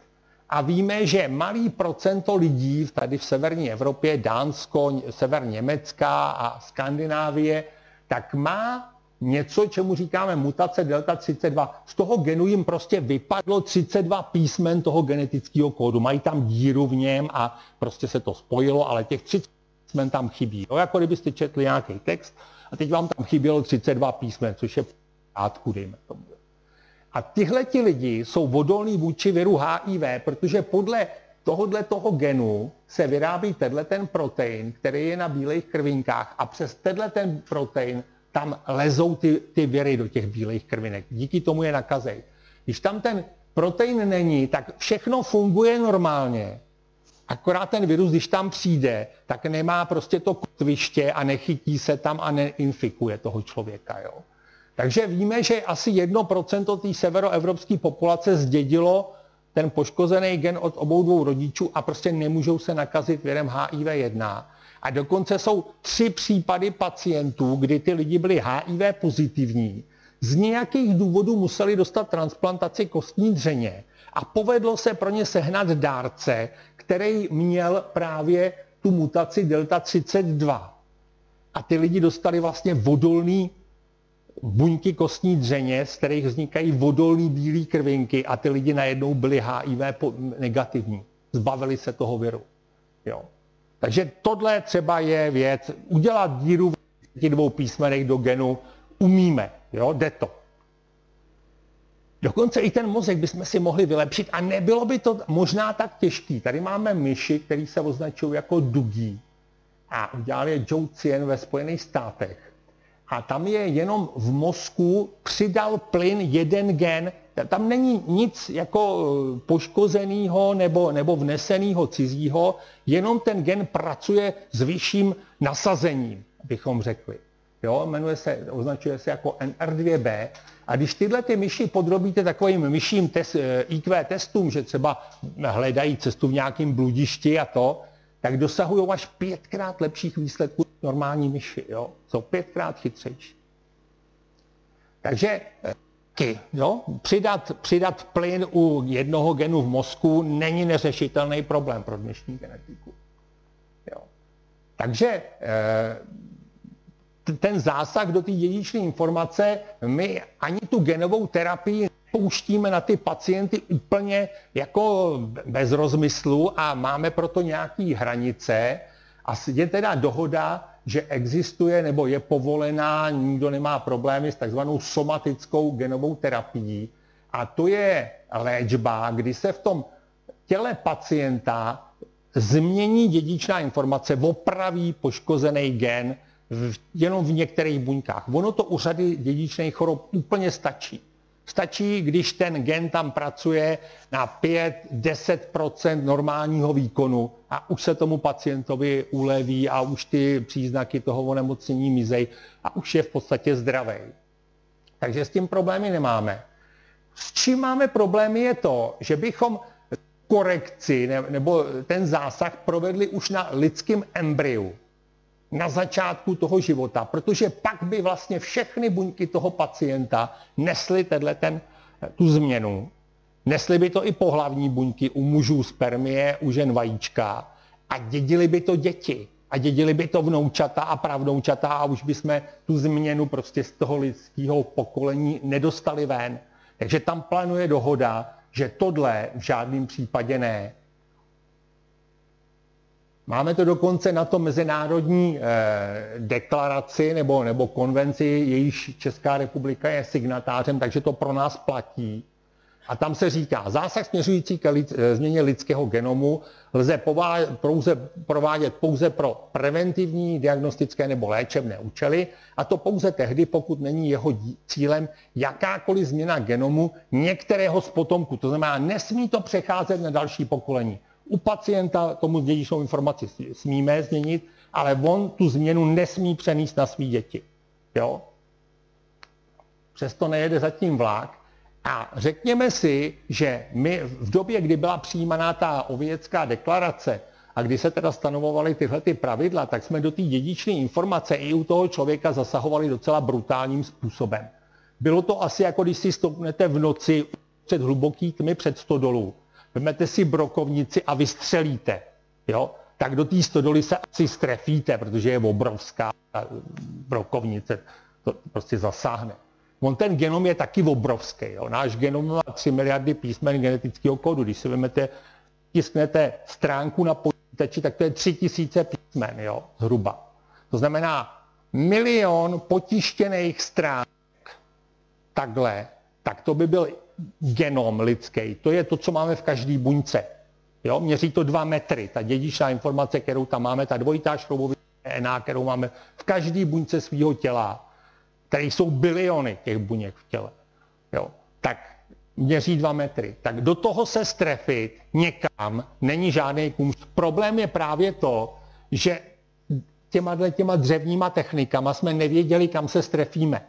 a víme, že malý procento lidí tady v severní Evropě, Dánsko, sever Německa a Skandinávie, tak má něco, čemu říkáme mutace delta 32. Z toho genu jim prostě vypadlo 32 písmen toho genetického kódu. Mají tam díru v něm a prostě se to spojilo, ale těch 30 písmen tam chybí. No, jako kdybyste četli nějaký text a teď vám tam chybělo 32 písmen, což je pořádku, dejme tomu. A tihleti lidi jsou odolní vůči viru HIV, protože podle toho genu se vyrábí ten protein, který je na bílých krvinkách a přes ten protein tam lezou ty viry do těch bílých krvinek. Díky tomu je nakazej. Když tam ten protein není, tak všechno funguje normálně. Akorát ten virus, když tam přijde, tak nemá prostě to kotviště a nechytí se tam a neinfikuje toho člověka. Jo. Takže víme, že asi 1% té severoevropské populace zdědilo ten poškozený gen od obou dvou rodičů a prostě nemůžou se nakazit virem HIV-1. A dokonce jsou 3 případy pacientů, kdy ty lidi byli HIV pozitivní. Z nějakých důvodů museli dostat transplantaci kostní dřeně a povedlo se pro ně sehnat dárce, který měl právě tu mutaci delta 32. A ty lidi dostali vlastně odolný buňky kostní dřeně, z kterých vznikají odolný bílé krvinky a ty lidi najednou byli HIV negativní. Zbavili se toho viru. Jo. Takže tohle třeba je věc, udělat díru v 2 písmenech do genu umíme, jo, jde to. Dokonce i ten mozek bychom si mohli vylepšit a nebylo by to možná tak těžký. Tady máme myši, které se označují jako dugí a udělal je Joe Tsien ve Spojených státech. A tam je jenom v mozku přidal plyn jeden gen, tam není nic jako poškozeného nebo vneseného cizího, jenom ten gen pracuje s vyšším nasazením, bychom řekli. Jo, označuje se jako NR2B. A když tyhle ty myši podrobíte takovým myším IQ testům, že třeba hledají cestu v nějakém bludišti a to, tak dosahují až 5krát lepších výsledků normální myši. Jo? Jsou 5krát chytřejší. Takže jo? Přidat plyn u jednoho genu v mozku není neřešitelný problém pro dnešní genetiku. Jo. Takže ten zásah do té dědičné informace, my ani tu genovou terapii pouštíme na ty pacienty úplně jako bez rozmyslu a máme proto nějaké hranice a je teda dohoda, že existuje nebo je povolená, nikdo nemá problémy s takzvanou somatickou genovou terapií a to je léčba, kdy se v tom těle pacienta změní dědičná informace, opraví poškozený gen jenom v některých buňkách. Ono to u řady dědičných chorob úplně stačí. Stačí, když ten gen tam pracuje na 5-10% normálního výkonu a už se tomu pacientovi uleví a už ty příznaky toho onemocnění mizej a už je v podstatě zdravý. Takže s tím problémy nemáme. S čím máme problémy je to, že bychom korekci nebo ten zásah provedli už na lidském embryu. Na začátku toho života, protože pak by vlastně všechny buňky toho pacienta nesly tu změnu. Nesly by to i pohlavní buňky u mužů spermie, u žen vajíčka a dědili by to děti. A dědili by to vnoučata a pravnoučata a už bychom tu změnu prostě z toho lidského pokolení nedostali ven. Takže tam plánuje dohoda, že tohle v žádném případě ne. Máme to dokonce na to mezinárodní deklaraci nebo konvenci, jejíž Česká republika je signatářem, takže to pro nás platí. A tam se říká, zásah směřující ke změně lidského genomu lze provádět pouze pro preventivní, diagnostické nebo léčebné účely, a to pouze tehdy, pokud není jeho cílem jakákoliv změna genomu některého z potomků. To znamená, nesmí to přecházet na další pokolení. U pacienta tomu dědičnou informaci smíme změnit, ale on tu změnu nesmí přenést na svý děti. Jo? Přesto nejede zatím vlak. A řekněme si, že my v době, kdy byla přijímaná ta ovědecká deklarace a kdy se teda stanovovaly tyhle ty pravidla, tak jsme do té dědičné informace i u toho člověka zasahovali docela brutálním způsobem. Bylo to asi jako když si stoupnete v noci před hluboký tmy před stodolů. Vemete si brokovnici a vystřelíte, jo? Tak do té stodoly se asi strefíte, protože je obrovská brokovnice, to prostě zasáhne. On ten genom je taky obrovský. Jo. Náš genom má 3 miliardy písmen genetického kódu. Když si vezmete, tisknete stránku na počítači, tak to je 3000 písmen, jo, zhruba. To znamená 1 000 000 potištěných stránek takhle, tak to by byl genom lidský. To je to, co máme v každé buňce. Jo. Měří to 2 metry, ta dědičná informace, kterou tam máme, ta dvojitá šroubovitá DNA, kterou máme v každé buňce svého těla, které jsou biliony těch buněk v těle, jo, tak měří 2 metry. Tak do toho se strefit někam není žádný kumš. Problém je právě to, že těma dřevníma technikama jsme nevěděli, kam se strefíme.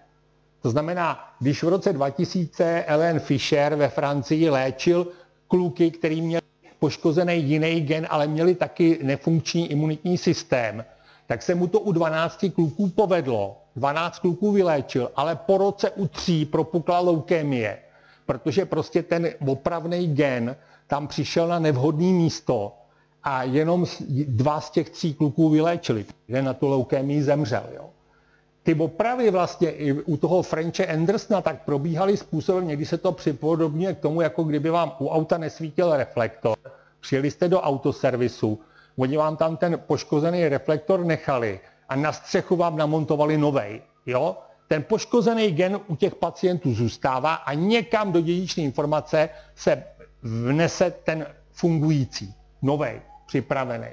To znamená, když v roce 2000 Ellen Fisher ve Francii léčil kluky, který měli poškozený jiný gen, ale měli taky nefunkční imunitní systém, tak se mu to u 12 kluků povedlo. 12 kluků vyléčil, ale po roce u 3 propukla leukémie, protože prostě ten opravný gen tam přišel na nevhodné místo a jenom 2 z těch 3 kluků vyléčili, že na tu leukémii zemřel. Jo. Ty opravy vlastně i u toho Frenche Andersona tak probíhaly způsobem, někdy se to připodobňuje k tomu, jako kdyby vám u auta nesvítil reflektor, přijeli jste do autoservisu, oni vám tam ten poškozený reflektor nechali a na střechu vám namontovali novej. Jo? Ten poškozený gen u těch pacientů zůstává a někam do dědičné informace se vnese ten fungující, novej, připravený.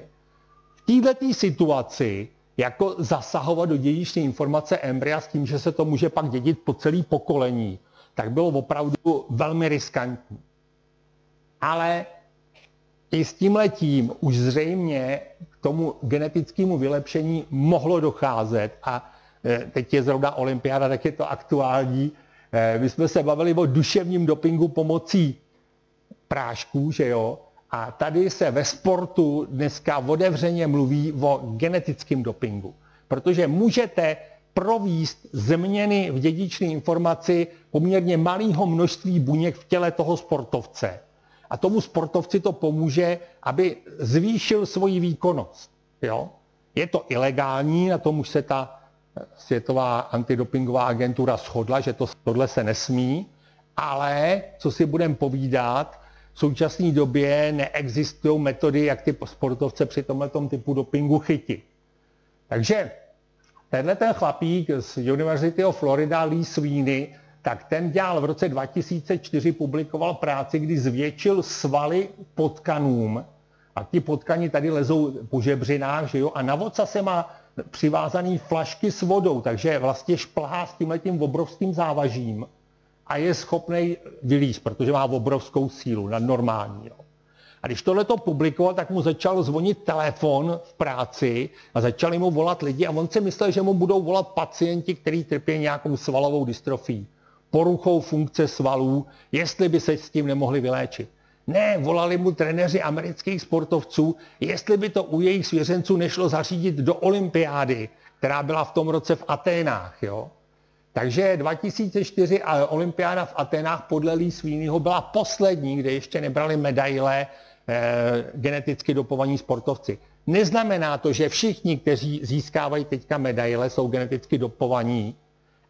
V této situaci jako zasahovat do dědičné informace embrya s tím, že se to může pak dědit po celý pokolení, tak bylo opravdu velmi riskantní. Ale i s tímhletím už zřejmě k tomu genetickému vylepšení mohlo docházet a teď je zrovna olympiáda, tak je to aktuální. My jsme se bavili o duševním dopingu pomocí prášků, že jo? A tady se ve sportu dneska otevřeně mluví o genetickém dopingu, protože můžete provést změny v dědičné informaci poměrně malého množství buněk v těle toho sportovce. A tomu sportovci to pomůže, aby zvýšil svoji výkonnost. Jo? Je to ilegální, na tom už se ta světová antidopingová agentura shodla, že tohle se nesmí, ale co si budeme povídat, v současné době neexistují metody, jak ty sportovce při tomhletom typu dopingu chytit. Takže tenhle ten chlapík z University of Florida, Lee Sweeney, tak ten dělal v roce 2004, publikoval práci, kdy zvětšil svaly potkanům. A ti potkani tady lezou po žebřinách, že jo? A na ocase má přivázaný flašky s vodou, takže vlastně šplhá s tímhletím obrovským závažím a je schopnej vylízt, protože má obrovskou sílu, nadnormální. Jo? A když tohleto publikoval, tak mu začal zvonit telefon v práci a začali mu volat lidi a on si myslel, že mu budou volat pacienti, kteří trpí nějakou svalovou dystrofii, poruchou funkce svalů, jestli by se s tím nemohli vyléčit. Ne, volali mu trenéři amerických sportovců, jestli by to u jejich svěřenců nešlo zařídit do olympiády, která byla v tom roce v Aténách. Jo? Takže 2004 a olympiáda v Aténách podle Lee Sweeneyho byla poslední, kde ještě nebrali medaile geneticky dopovaní sportovci. Neznamená to, že všichni, kteří získávají teďka medaile, jsou geneticky dopovaní,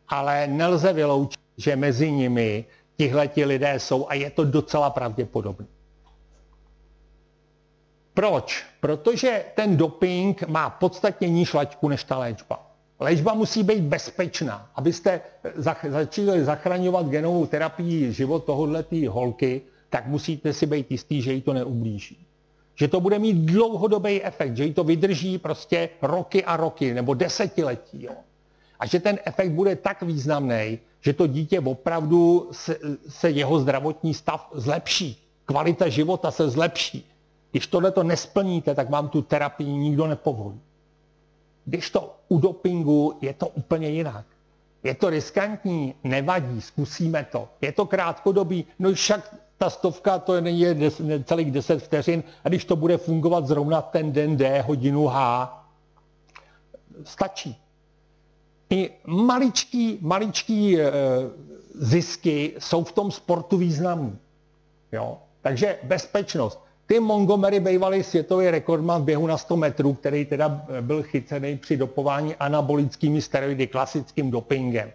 ale nelze vyloučit, že mezi nimi tihleti lidé jsou a je to docela pravděpodobné. Proč? Protože ten doping má podstatně nižší laťku než ta léčba. Léčba musí být bezpečná. Abyste začali zachraňovat genovou terapii život tohohletý holky, tak musíte si být jistý, že jí to neublíží. Že to bude mít dlouhodobý efekt, že jí to vydrží prostě roky a roky, nebo desetiletí. Jo. A že ten efekt bude tak významný, že to dítě opravdu se jeho zdravotní stav zlepší. Kvalita života se zlepší. Když tohle to nesplníte, tak vám tu terapii nikdo nepovolí. Když to u dopingu je to úplně jinak. Je to riskantní, nevadí, zkusíme to. Je to krátkodobý, no však ta stovka, to je celých 10 vteřin, a když to bude fungovat zrovna ten den D, hodinu H, stačí. I maličký zisky jsou v tom sportu významný. Jo? Takže bezpečnost. Ty Montgomery bývalý světový rekordman v běhu na 100 metrů, který teda byl chycený při dopování anabolickými steroidy, klasickým dopingem.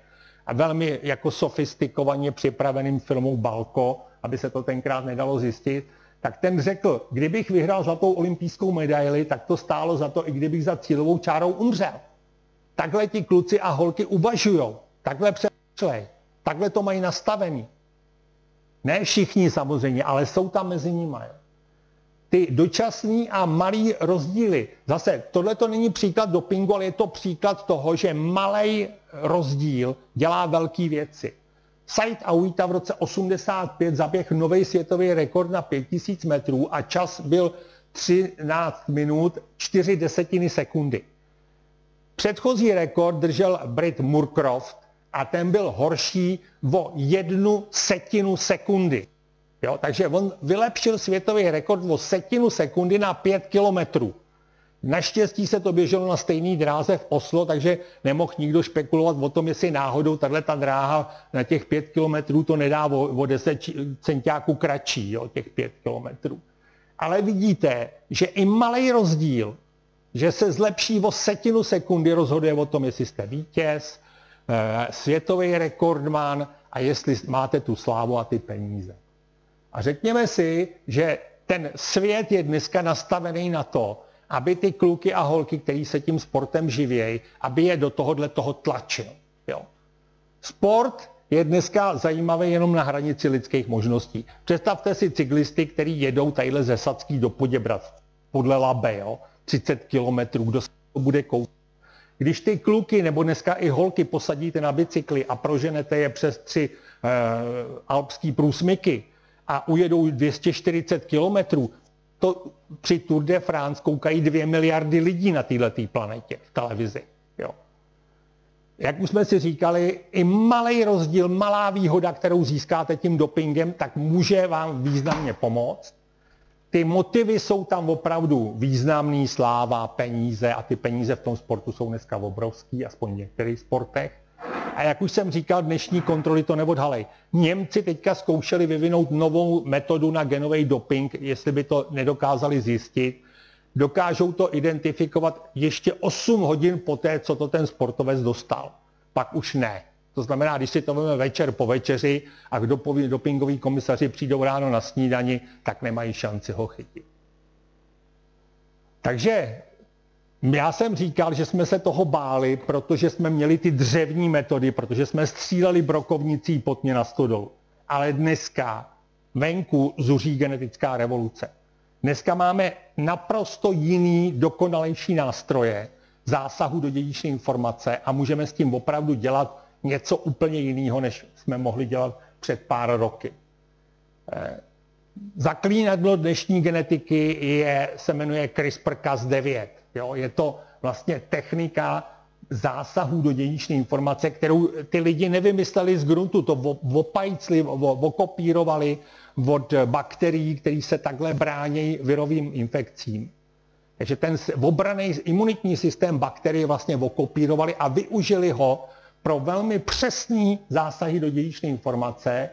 A velmi jako sofistikovaně připraveným firmou Balco, aby se to tenkrát nedalo zjistit, tak ten řekl, kdybych vyhrál zlatou olympijskou medaili, tak to stálo za to, i kdybych za cílovou čárou umřel. Takhle ti kluci a holky uvažujou, takhle přemýšlej, takhle to mají nastavený. Ne všichni samozřejmě, ale jsou tam mezi nimi. Ty dočasní a malý rozdíly. Zase, tohle to není příklad dopingu, ale je to příklad toho, že malý rozdíl dělá velké věci. Said Auita v roce 85 zaběhl nový světový rekord na 5000 metrů a čas byl 13 minut 4 desetiny sekundy. Předchozí rekord držel Brit Moorcroft a ten byl horší o 1 setinu sekundy. Jo, takže on vylepšil světový rekord o 1 setinu sekundy na 5 kilometrů. Naštěstí se to běželo na stejný dráze v Oslo, takže nemohl nikdo špekulovat o tom, jestli náhodou tato dráha na těch 5 kilometrů to nedá o 10 centiáků kratší, jo, těch 5 kilometrů. Ale vidíte, že i malý rozdíl, že se zlepší o 1 setinu sekundy, rozhoduje o tom, jestli jste vítěz, světový rekordman a jestli máte tu slávu a ty peníze. A řekněme si, že ten svět je dneska nastavený na to, aby ty kluky a holky, který se tím sportem živějí, aby je do tohohle toho tlačil. Jo. Sport je dneska zajímavý jenom na hranici lidských možností. Představte si cyklisty, který jedou tadyhle ze Sacký do Poděbrad, podle Labe, jo, 30 kilometrů, kdo se to bude koukat. Když ty kluky nebo dneska i holky posadíte na bicykli a proženete je přes 3 alpský průsmyky, a ujedou 240 kilometrů, to při Tour de France koukají 2 miliardy lidí na této planetě v televizi. Jo. Jak už jsme si říkali, i malý rozdíl, malá výhoda, kterou získáte tím dopingem, tak může vám významně pomoct. Ty motivy jsou tam opravdu významný, sláva, peníze, a ty peníze v tom sportu jsou dneska obrovský, aspoň v některých sportech. A jak už jsem říkal, dnešní kontroly to neodhalej. Němci teďka zkoušeli vyvinout novou metodu na genový doping, jestli by to nedokázali zjistit. Dokážou to identifikovat ještě 8 hodin poté, co to ten sportovec dostal. Pak už ne. To znamená, když si to veme večer po večeři a dopingoví komisaři přijdou ráno na snídani, tak nemají šanci ho chytit. Takže já jsem říkal, že jsme se toho báli, protože jsme měli ty dřevní metody, protože jsme stříleli brokovnicí potně na stodolu. Ale dneska venku zuří genetická revoluce. Dneska máme naprosto jiný, dokonalejší nástroje zásahu do dědičné informace a můžeme s tím opravdu dělat něco úplně jiného, než jsme mohli dělat před pár roky. Zaklínadlo dnešní genetiky se jmenuje CRISPR-Cas9. Jo, je to vlastně technika zásahů do dědičné informace, kterou ty lidi nevymysleli z gruntu, to opajcli, okopírovali od bakterií, které se takhle brání virovým infekcím. Takže ten obranný imunitní systém bakterie vlastně okopírovali a využili ho pro velmi přesný zásahy do dědičné informace.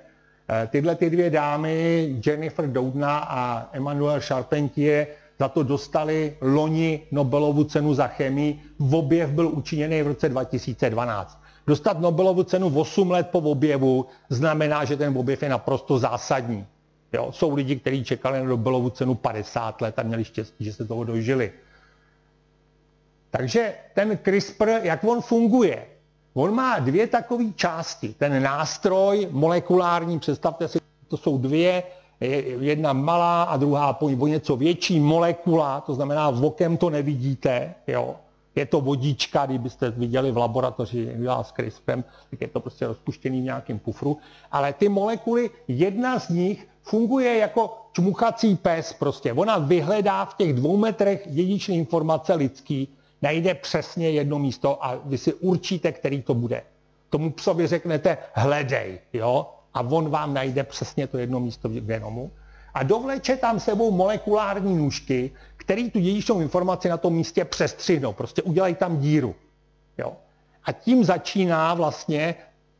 Tyhle ty dvě dámy, Jennifer Doudna a Emmanuel Charpentier, za to dostali loni Nobelovu cenu za chemii. Objev byl učiněný v roce 2012. Dostat Nobelovu cenu 8 let po objevu znamená, že ten objev je naprosto zásadní. Jo? Jsou lidi, kteří čekali na Nobelovu cenu 50 let a měli štěstí, že se toho dožili. Takže ten CRISPR, jak on funguje? On má dvě takové části. Ten nástroj molekulární, představte si, to jsou dvě, jedna malá a druhá o něco větší molekula, to znamená, vokem to nevidíte, jo. Je to vodička, kdybyste viděli v laboratoři, jak dělá s CRISPRem, tak je to prostě rozpuštěný v nějakém pufru. Ale ty molekuly, jedna z nich funguje jako čmuchací pes prostě. Ona vyhledá v těch 2 metrech dědičné informace lidský, najde přesně jedno místo a vy si určíte, který to bude. Tomu psovi řeknete hledej, jo? A on vám najde přesně to jedno místo v genomu. A dovleče tam sebou molekulární nůžky, který tu dědičnou informaci na tom místě přestřihnou. Prostě udělají tam díru. Jo? A tím začíná vlastně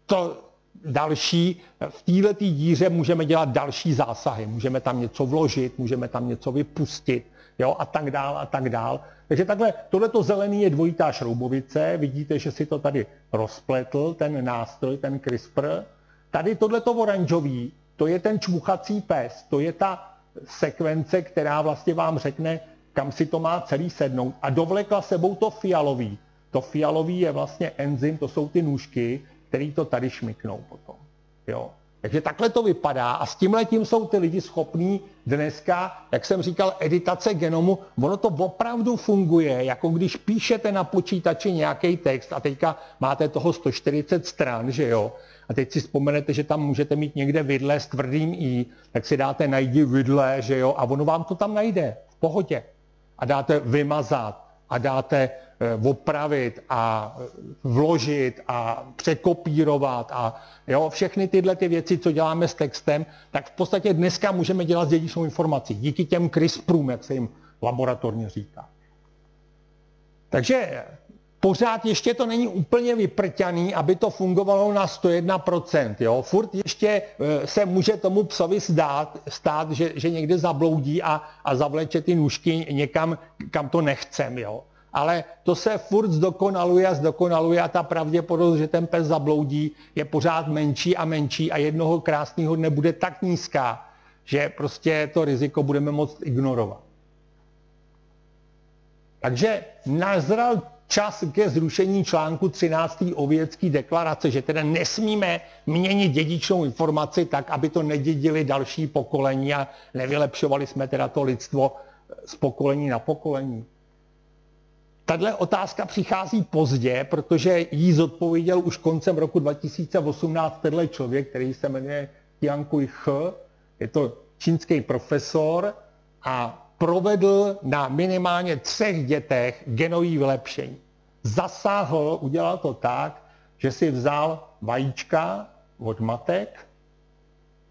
to další. V této díře můžeme dělat další zásahy. Můžeme tam něco vložit, můžeme tam něco vypustit, jo? A tak dál, a tak dál. Takže takhle, tohleto zelený je dvojitá šroubovice. Vidíte, že si to tady rozpletl, ten nástroj, ten CRISPR. Tady tohleto oranžový, to je ten čmuchací pes, to je ta sekvence, která vlastně vám řekne, kam si to má celý sednout. A dovlekla sebou to fialový. To fialový je vlastně enzym, to jsou ty nůžky, který to tady šmyknou potom. Jo. Takže takhle to vypadá a s tímhletím jsou ty lidi schopní dneska, jak jsem říkal, editace genomu. Ono to opravdu funguje, jako když píšete na počítači nějaký text a teďka máte toho 140 stran, že jo? A teď si vzpomenete, že tam můžete mít někde vidle s tvrdým i, tak si dáte najdi vidle, že jo? A ono vám to tam najde, v pohodě. A dáte vymazat a dáte opravit a vložit a překopírovat a jo, všechny tyhle ty věci, co děláme s textem, tak v podstatě dneska můžeme dělat s dědičnou informací. Díky těm CRISPRům, jak se jim laboratorně říká. Takže pořád ještě to není úplně vyprťaný, aby to fungovalo na 101%. Jo? Furt ještě se může tomu psovi stát, že někde zabloudí a zavleče ty nůžky někam, kam to nechcem. Jo? Ale to se furt zdokonaluje a ta pravděpodobnost, že ten pes zabloudí, je pořád menší a menší a jednoho krásného dne bude tak nízká, že prostě to riziko budeme moct ignorovat. Takže nazral čas ke zrušení článku 13. Ovědské deklarace, že teda nesmíme měnit dědičnou informaci tak, aby to nedědili další pokolení a nevylepšovali jsme teda to lidstvo z pokolení na pokolení. Tahle otázka přichází pozdě, protože jí zodpověděl už koncem roku 2018 tenhle člověk, který se jmenuje Jiankui He, je to čínský profesor a provedl na minimálně 3 dětech genový vylepšení. Zasáhl, udělal to tak, že si vzal vajíčka od matek,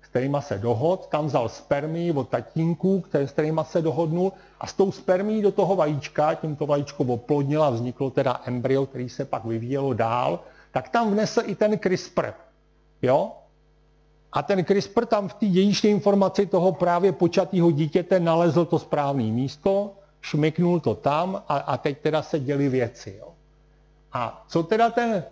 s kterýma se dohodl, tam vzal spermii od tatínků, s kterýma se dohodnul a s tou spermií do toho vajíčka, tímto vajíčko oplodnil a vzniklo teda embryo, který se pak vyvíjelo dál, tak tam vnesl i ten CRISPR, jo? A ten CRISPR tam v té dědičné informaci toho právě počatého dítěte nalezl to správné místo, šmyknul to tam a teď teda se děly věci. Jo. A co teda ten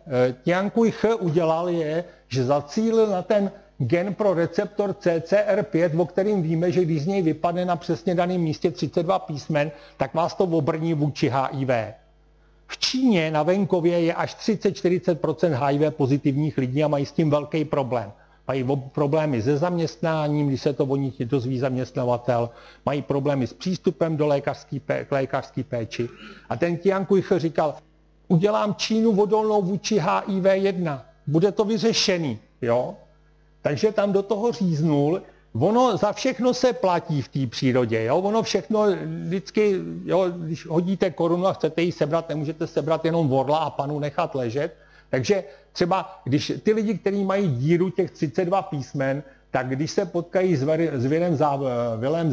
Jiankui He udělal je, že zacílil na ten gen pro receptor CCR5, o kterým víme, že když z něj vypadne na přesně daném místě 32 písmen, tak vás to obrní vůči HIV. V Číně na venkově je až 30-40% HIV pozitivních lidí a mají s tím velký problém. Mají problémy se zaměstnáním, když se to o nich dozví zaměstnavatel, mají problémy s přístupem do lékařské péči. A ten Jiankui He říkal, udělám Čínu odolnou vůči HIV-1, bude to vyřešený. Jo? Takže tam do toho říznul, ono za všechno se platí v té přírodě, jo? Ono všechno vždycky, jo, když hodíte korunu a chcete ji sebrat, nemůžete sebrat jenom orla a panu nechat ležet. Takže třeba, když ty lidi, kteří mají díru těch 32 písmen, tak když se potkají s virem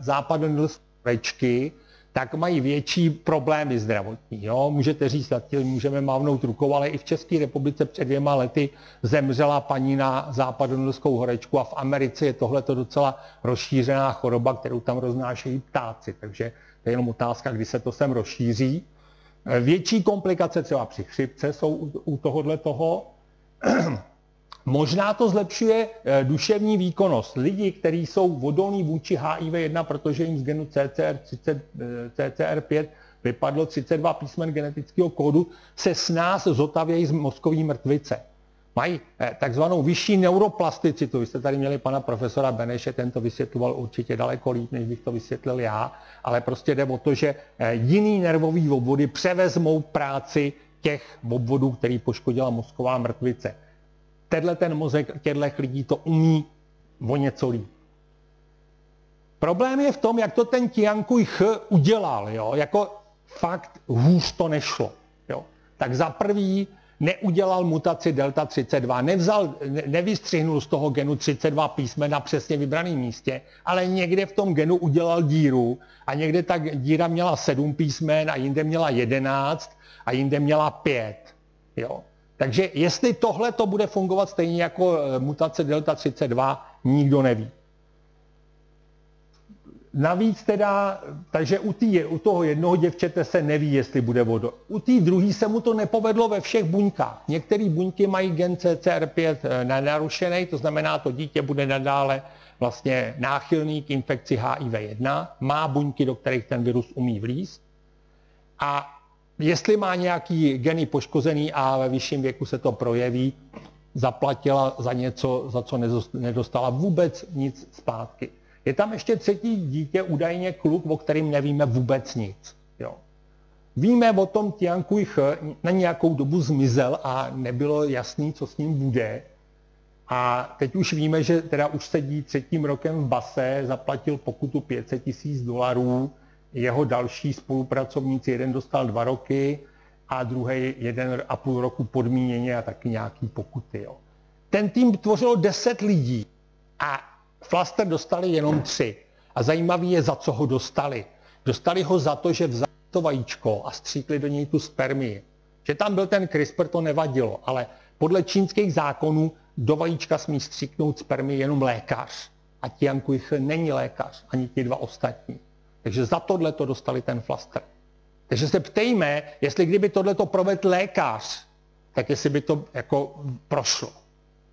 Západu Nilskou horečky, tak mají větší problémy zdravotní. Jo? Můžete říct, můžeme mávnout rukou, ale i v České republice před 2 lety zemřela paní na Západu Nilskou horečku a v Americe je tohleto docela rozšířená choroba, kterou tam roznášejí ptáci. Takže to je jenom otázka, kdy se to sem rozšíří. Větší komplikace třeba při chřipce jsou u tohohle toho. Možná to zlepšuje duševní výkonnost. Lidi, kteří jsou odolní vůči HIV-1, protože jim z genu CCR5 vypadlo 32 písmen genetického kódu, se s nás zotavějí z mozkové mrtvice. Mají takzvanou vyšší neuroplasticitu. Vy jste tady měli pana profesora Beneše, ten to vysvětloval určitě daleko líp, než bych to vysvětlil já, ale prostě jde o to, že jiný nervový obvody převezmou práci těch obvodů, který poškodila mozková mrtvice. Tenhle ten mozek těchto lidí to umí o něco líp. Problém je v tom, jak to ten Jiankui He udělal. Jo? Jako fakt hůř to nešlo. Jo? Tak za prvý neudělal mutaci delta 32, nevystřihnul z toho genu 32 písmen na přesně vybraném místě, ale někde v tom genu udělal díru a někde ta díra měla 7 písmen a jinde měla 11 a jinde měla 5. Jo? Takže jestli tohle to bude fungovat stejně jako mutace delta 32, nikdo neví. Navíc teda, takže u toho jednoho děvčete se neví, jestli bude voda. U té druhé se mu to nepovedlo ve všech buňkách. Některé buňky mají gen CCR5 narušený, to znamená, to dítě bude nadále vlastně náchylný k infekci HIV-1, má buňky, do kterých ten virus umí vlízt. A jestli má nějaký geny poškozený a ve vyšším věku se to projeví, zaplatila za něco, za co nedostala vůbec nic zpátky. Je tam ještě třetí dítě, údajně kluk, o kterém nevíme vůbec nic. Jo. Víme o tom, Jiankui He na nějakou dobu zmizel a nebylo jasné, co s ním bude. A teď už víme, že teda už sedí třetím rokem v base, zaplatil pokutu $500,000, jeho další spolupracovníci, jeden dostal 2 roky a druhý 1,5 roku podmíněně a taky nějaký pokuty. Jo. Ten tým tvořilo 10 lidí a flaster dostali jenom 3. A zajímavý je, za co ho dostali. Dostali ho za to, že vzali to vajíčko a stříkli do něj tu spermii. Že tam byl ten CRISPR, to nevadilo, ale podle čínských zákonů do vajíčka smí stříknout spermii jenom lékař. A Jiankui He není lékař, ani ti 2 ostatní. Takže za tohle to dostali ten flaster. Takže se ptejme, jestli kdyby tohle to provedl lékař, tak jestli by to jako prošlo.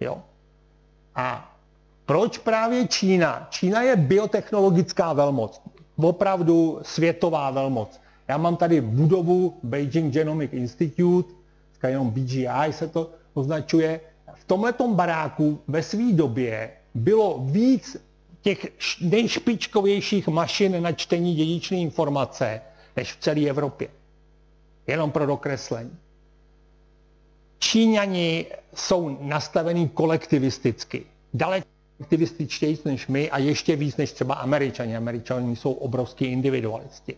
Jo? A proč právě Čína? Čína je biotechnologická velmoc, opravdu světová velmoc. Já mám tady budovu Beijing Genomic Institute, jenom BGI se to označuje. V tomhletom baráku ve své době bylo víc těch nejšpičkovějších mašin na čtení dědičné informace, než v celé Evropě. Jenom pro dokreslení. Číňani jsou nastavení kolektivisticky. Daleko aktivističtěji než my a ještě víc než třeba Američani. Američani jsou obrovský individualisti.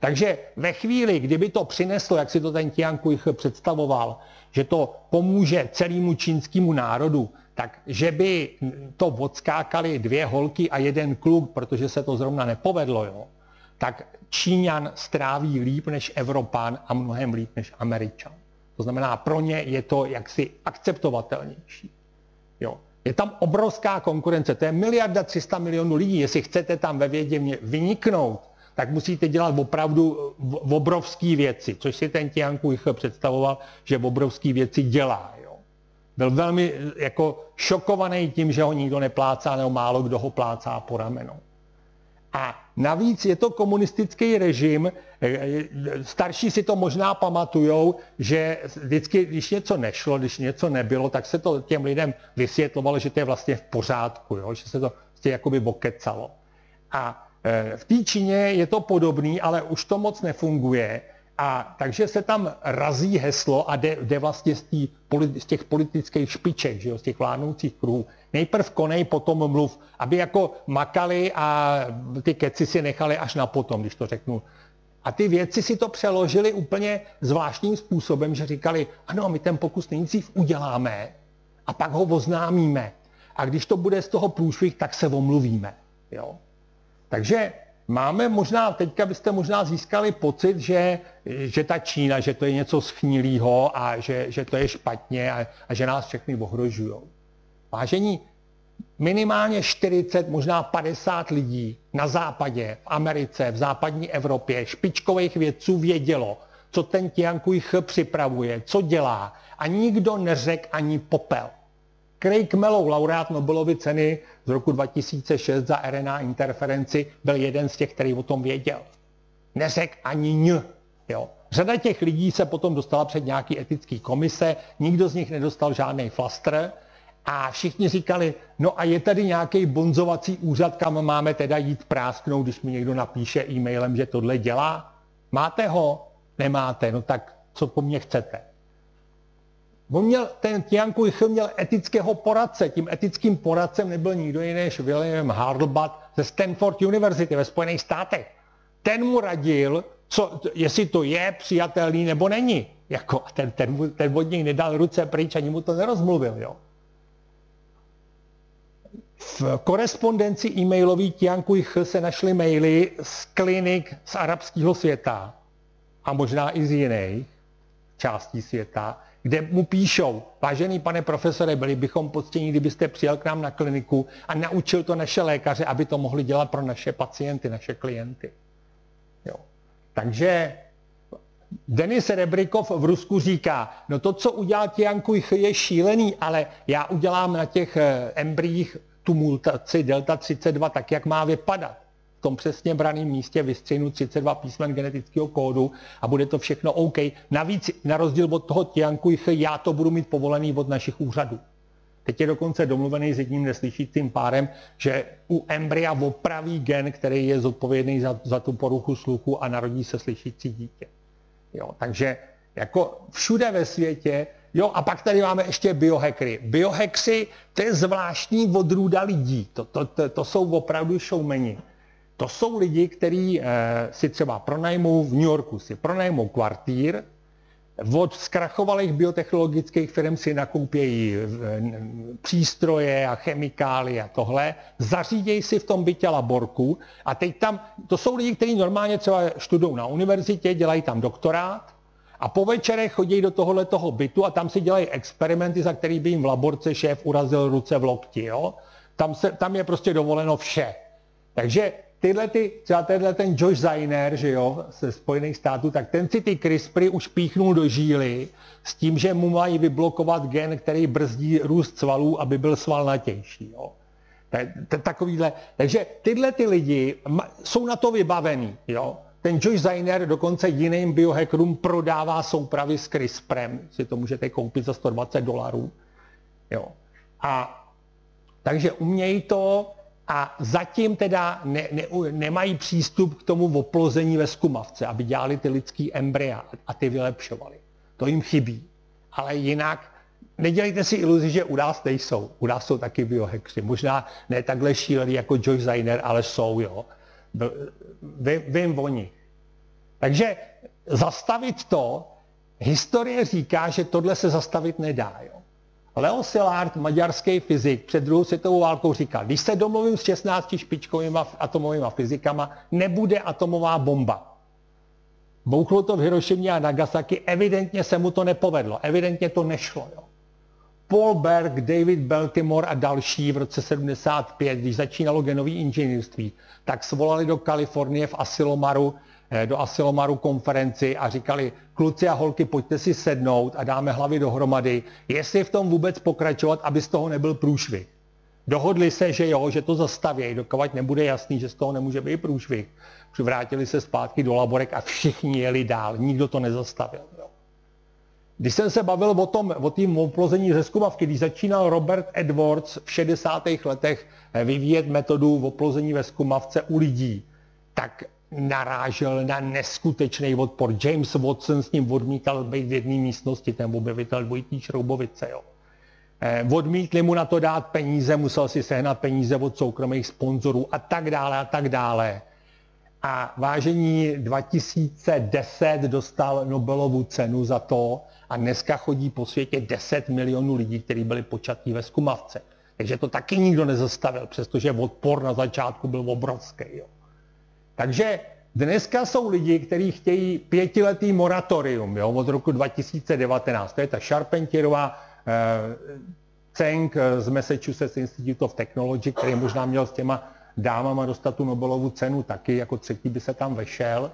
Takže ve chvíli, kdyby to přineslo, jak si to ten Jiankui He představoval, že to pomůže celému čínskému národu, tak že by to odskákali 2 holky a 1 kluk, protože se to zrovna nepovedlo, jo, tak Číňan stráví líp než Evropan a mnohem líp než Američan. To znamená, pro ně je to jaksi akceptovatelnější. Jo. Je tam obrovská konkurence, to je 1,3 miliardy lidí. Jestli chcete tam ve vědě vyniknout, tak musíte dělat opravdu obrovské věci, což si ten Jiankui He představoval, že obrovské věci dělá. Jo. Byl velmi jako šokovaný tím, že ho nikdo neplácá, nebo málo kdo ho plácá po ramenu. A navíc je to komunistický režim, starší si to možná pamatujou, že vždycky, když něco nešlo, když něco nebylo, tak se to těm lidem vysvětlovalo, že to je vlastně v pořádku, jo? Že se to vlastně jakoby okecalo. A v té Číně je to podobný, ale už to moc nefunguje, a takže se tam razí heslo a jde vlastně z těch politických špiček, že jo? Z těch vládnoucích kruhů. Nejprv konej, potom mluv, aby jako makali a ty keci si nechali až na potom, když to řeknu. A ty vědci si to přeložili úplně zvláštním způsobem, že říkali, ano, my ten pokus nejdřív uděláme a pak ho oznámíme. A když to bude z toho průšvih, tak se omluvíme. Jo? Takže máme možná, teďka byste možná získali pocit, že ta Čína, že to je něco schnilýho a že to je špatně a že nás všechny ohrožujou. Vážení, minimálně 40, možná 50 lidí na západě, v Americe, v západní Evropě, špičkových vědců vědělo, co ten Jiankui He připravuje, co dělá. A nikdo neřekl ani popel. Craig Mellow, laureát Nobelovy ceny z roku 2006 za RNA interferenci, byl jeden z těch, který o tom věděl. Neřekl ani ň. Jo. Řada těch lidí se potom dostala před nějaký etický komise, nikdo z nich nedostal žádný flastr a všichni říkali, no a je tady nějaký bonzovací úřad, kam máme teda jít prásknout, když mi někdo napíše e-mailem, že tohle dělá. Máte ho? Nemáte. No tak co po mně chcete? Ten Jiankui He měl etického poradce. Tím etickým poradcem nebyl nikdo jiný než William Harlbat ze Stanford University ve Spojených státech. Ten mu radil, jestli to je přijatelný nebo není. Jako, ten od něj nedal ruce pryč, ani mu to nerozmluvil. Jo. V korespondenci e-mailový Jiankui He se našly maily z klinik z arabského světa a možná i z jiných částí světa, kde mu píšou, vážený pane profesore, byli bychom poctěni, kdybyste přijel k nám na kliniku a naučil to naše lékaře, aby to mohli dělat pro naše pacienty, naše klienty. Jo. Takže Denis Rebrikov v Rusku říká, no to, co udělal Jiankui He, je šílený, ale já udělám na těch embryích tu mutaci delta 32 tak, jak má vypadat. V tom přesně braném místě vystřihnu 32 písmen genetického kódu a bude to všechno OK. Navíc, na rozdíl od toho Jiankui He, já to budu mít povolený od našich úřadů. Teď je dokonce domluvený s jedním neslyšícím párem, že u embrya opraví gen, který je zodpovědný za tu poruchu sluchu a narodí se slyšící dítě. Jo, takže jako všude ve světě. Jo, a pak tady máme ještě biohackery. Biohackery, to je zvláštní odrůda lidí. To jsou opravdu showmeni. To jsou lidi, kteří si třeba pronajmou v New Yorku, si pronajmou kvartír, od zkrachovalých biotechnologických firm si nakoupějí přístroje a chemikálie a tohle, zařídějí si v tom bytě laborku a teď tam, to jsou lidi, kteří normálně třeba študují na univerzitě, dělají tam doktorát a po večerech chodí do tohoto bytu a tam si dělají experimenty, za který by jim v laborce šéf urazil ruce v lokti, jo? Tam je prostě dovoleno vše. Takže třeba ten Josh Zayner, že jo, ze Spojených států, tak ten si ty CRISPRy už píchnul do žíly s tím, že mu mají vyblokovat gen, který brzdí růst svalů, aby byl svalnatější. Jo. Takovýhle. Takže tyhle ty lidi jsou na to vybavený. Jo. Ten Josh Zayner dokonce jiným biohackerům prodává soupravy s CRISPRem, si to můžete koupit za $120. Jo. A takže umějí to. A zatím teda nemají přístup k tomu oplození ve zkumavce, aby dělali ty lidský embrya a ty vylepšovali. To jim chybí. Ale jinak nedělejte si iluzi, že u nás nejsou. U nás jsou taky biohackeři. Možná ne takhle šílený jako Josh Zayner, ale jsou, jo. Vím o nich. Takže zastavit to, historie říká, že tohle se zastavit nedá, jo. Leo Szilárd, maďarský fyzik, před druhou světovou válkou říkal, když se domluvím s 16 špičkovými atomovými fyzikama, nebude atomová bomba. Bouchlo to v Hirošimě a Nagasaki, evidentně se mu to nepovedlo, evidentně to nešlo. Jo. Paul Berg, David Baltimore a další v roce 75, když začínalo genové inženýrství, tak svolali do Kalifornie do Asilomaru konferenci a říkali, kluci a holky, pojďte si sednout a dáme hlavy dohromady, jestli v tom vůbec pokračovat, aby z toho nebyl průšvih. Dohodli se, že jo, že to zastavějí, dokud nebude jasný, že z toho nemůže být průšvih. Vrátili se zpátky do laborek a všichni jeli dál, nikdo to nezastavil. Jo. Když jsem se bavil o tým oplození ze zkumavky, když začínal Robert Edwards v 60. letech vyvíjet metodu oplození ve zkumavce u lidí, tak narážel na neskutečný odpor. James Watson s ním odmítal být v jedné místnosti, ten objevitel dvojitý šroubovice. Jo. Odmítli mu na to dát peníze, musel si sehnat peníze od soukromých sponzorů a tak dále a tak dále. A vážení, 2010 dostal Nobelovu cenu za to a dneska chodí po světě 10 milionů lidí, kteří byli počatí ve zkumavce. Takže to taky nikdo nezastavil, přestože odpor na začátku byl obrovský. Jo. Takže dneska jsou lidi, kteří chtějí 5letý moratorium, jo, od roku 2019. To je ta Charpentierová Cenk z Massachusetts Institute of Technology, který možná měl s těma dámama dostat tu Nobelovu cenu taky, jako třetí by se tam vešel.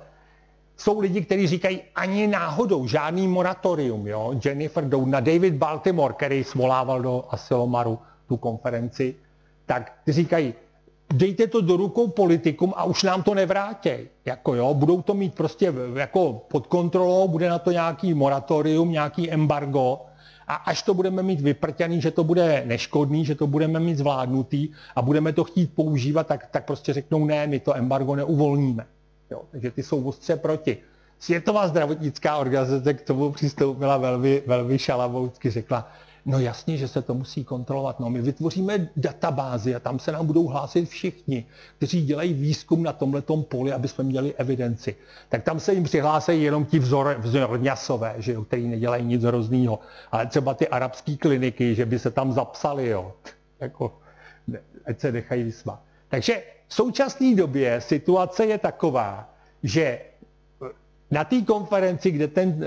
Jsou lidi, kteří říkají ani náhodou, žádný moratorium. Jo. Jennifer Doudna, David Baltimore, který svolával do Asilomaru tu konferenci, tak ty říkají, dejte to do rukou politikům a už nám to nevrátěj. Jako jo, budou to mít prostě jako pod kontrolou, bude na to nějaký moratorium, nějaký embargo a až to budeme mít vyprťaný, že to bude neškodný, že to budeme mít zvládnutý a budeme to chtít používat, tak prostě řeknou ne, my to embargo neuvolníme. Jo, takže ty jsou ostře proti. Světová zdravotnická organizace k tomu přistoupila velmi šalavoucky, řekla, no jasně, že se to musí kontrolovat. No, my vytvoříme databázi a tam se nám budou hlásit všichni, kteří dělají výzkum na tomhletom poli, aby jsme měli evidenci. Tak tam se jim přihlásí jenom ti vzorňasové, že jo, který nedělají nic hroznýho. Ale třeba ty arabské kliniky, že by se tam zapsali, jo. Jako, ne, ať se nechají vysmát. Takže v současné době situace je taková, že na té konferenci, kde ten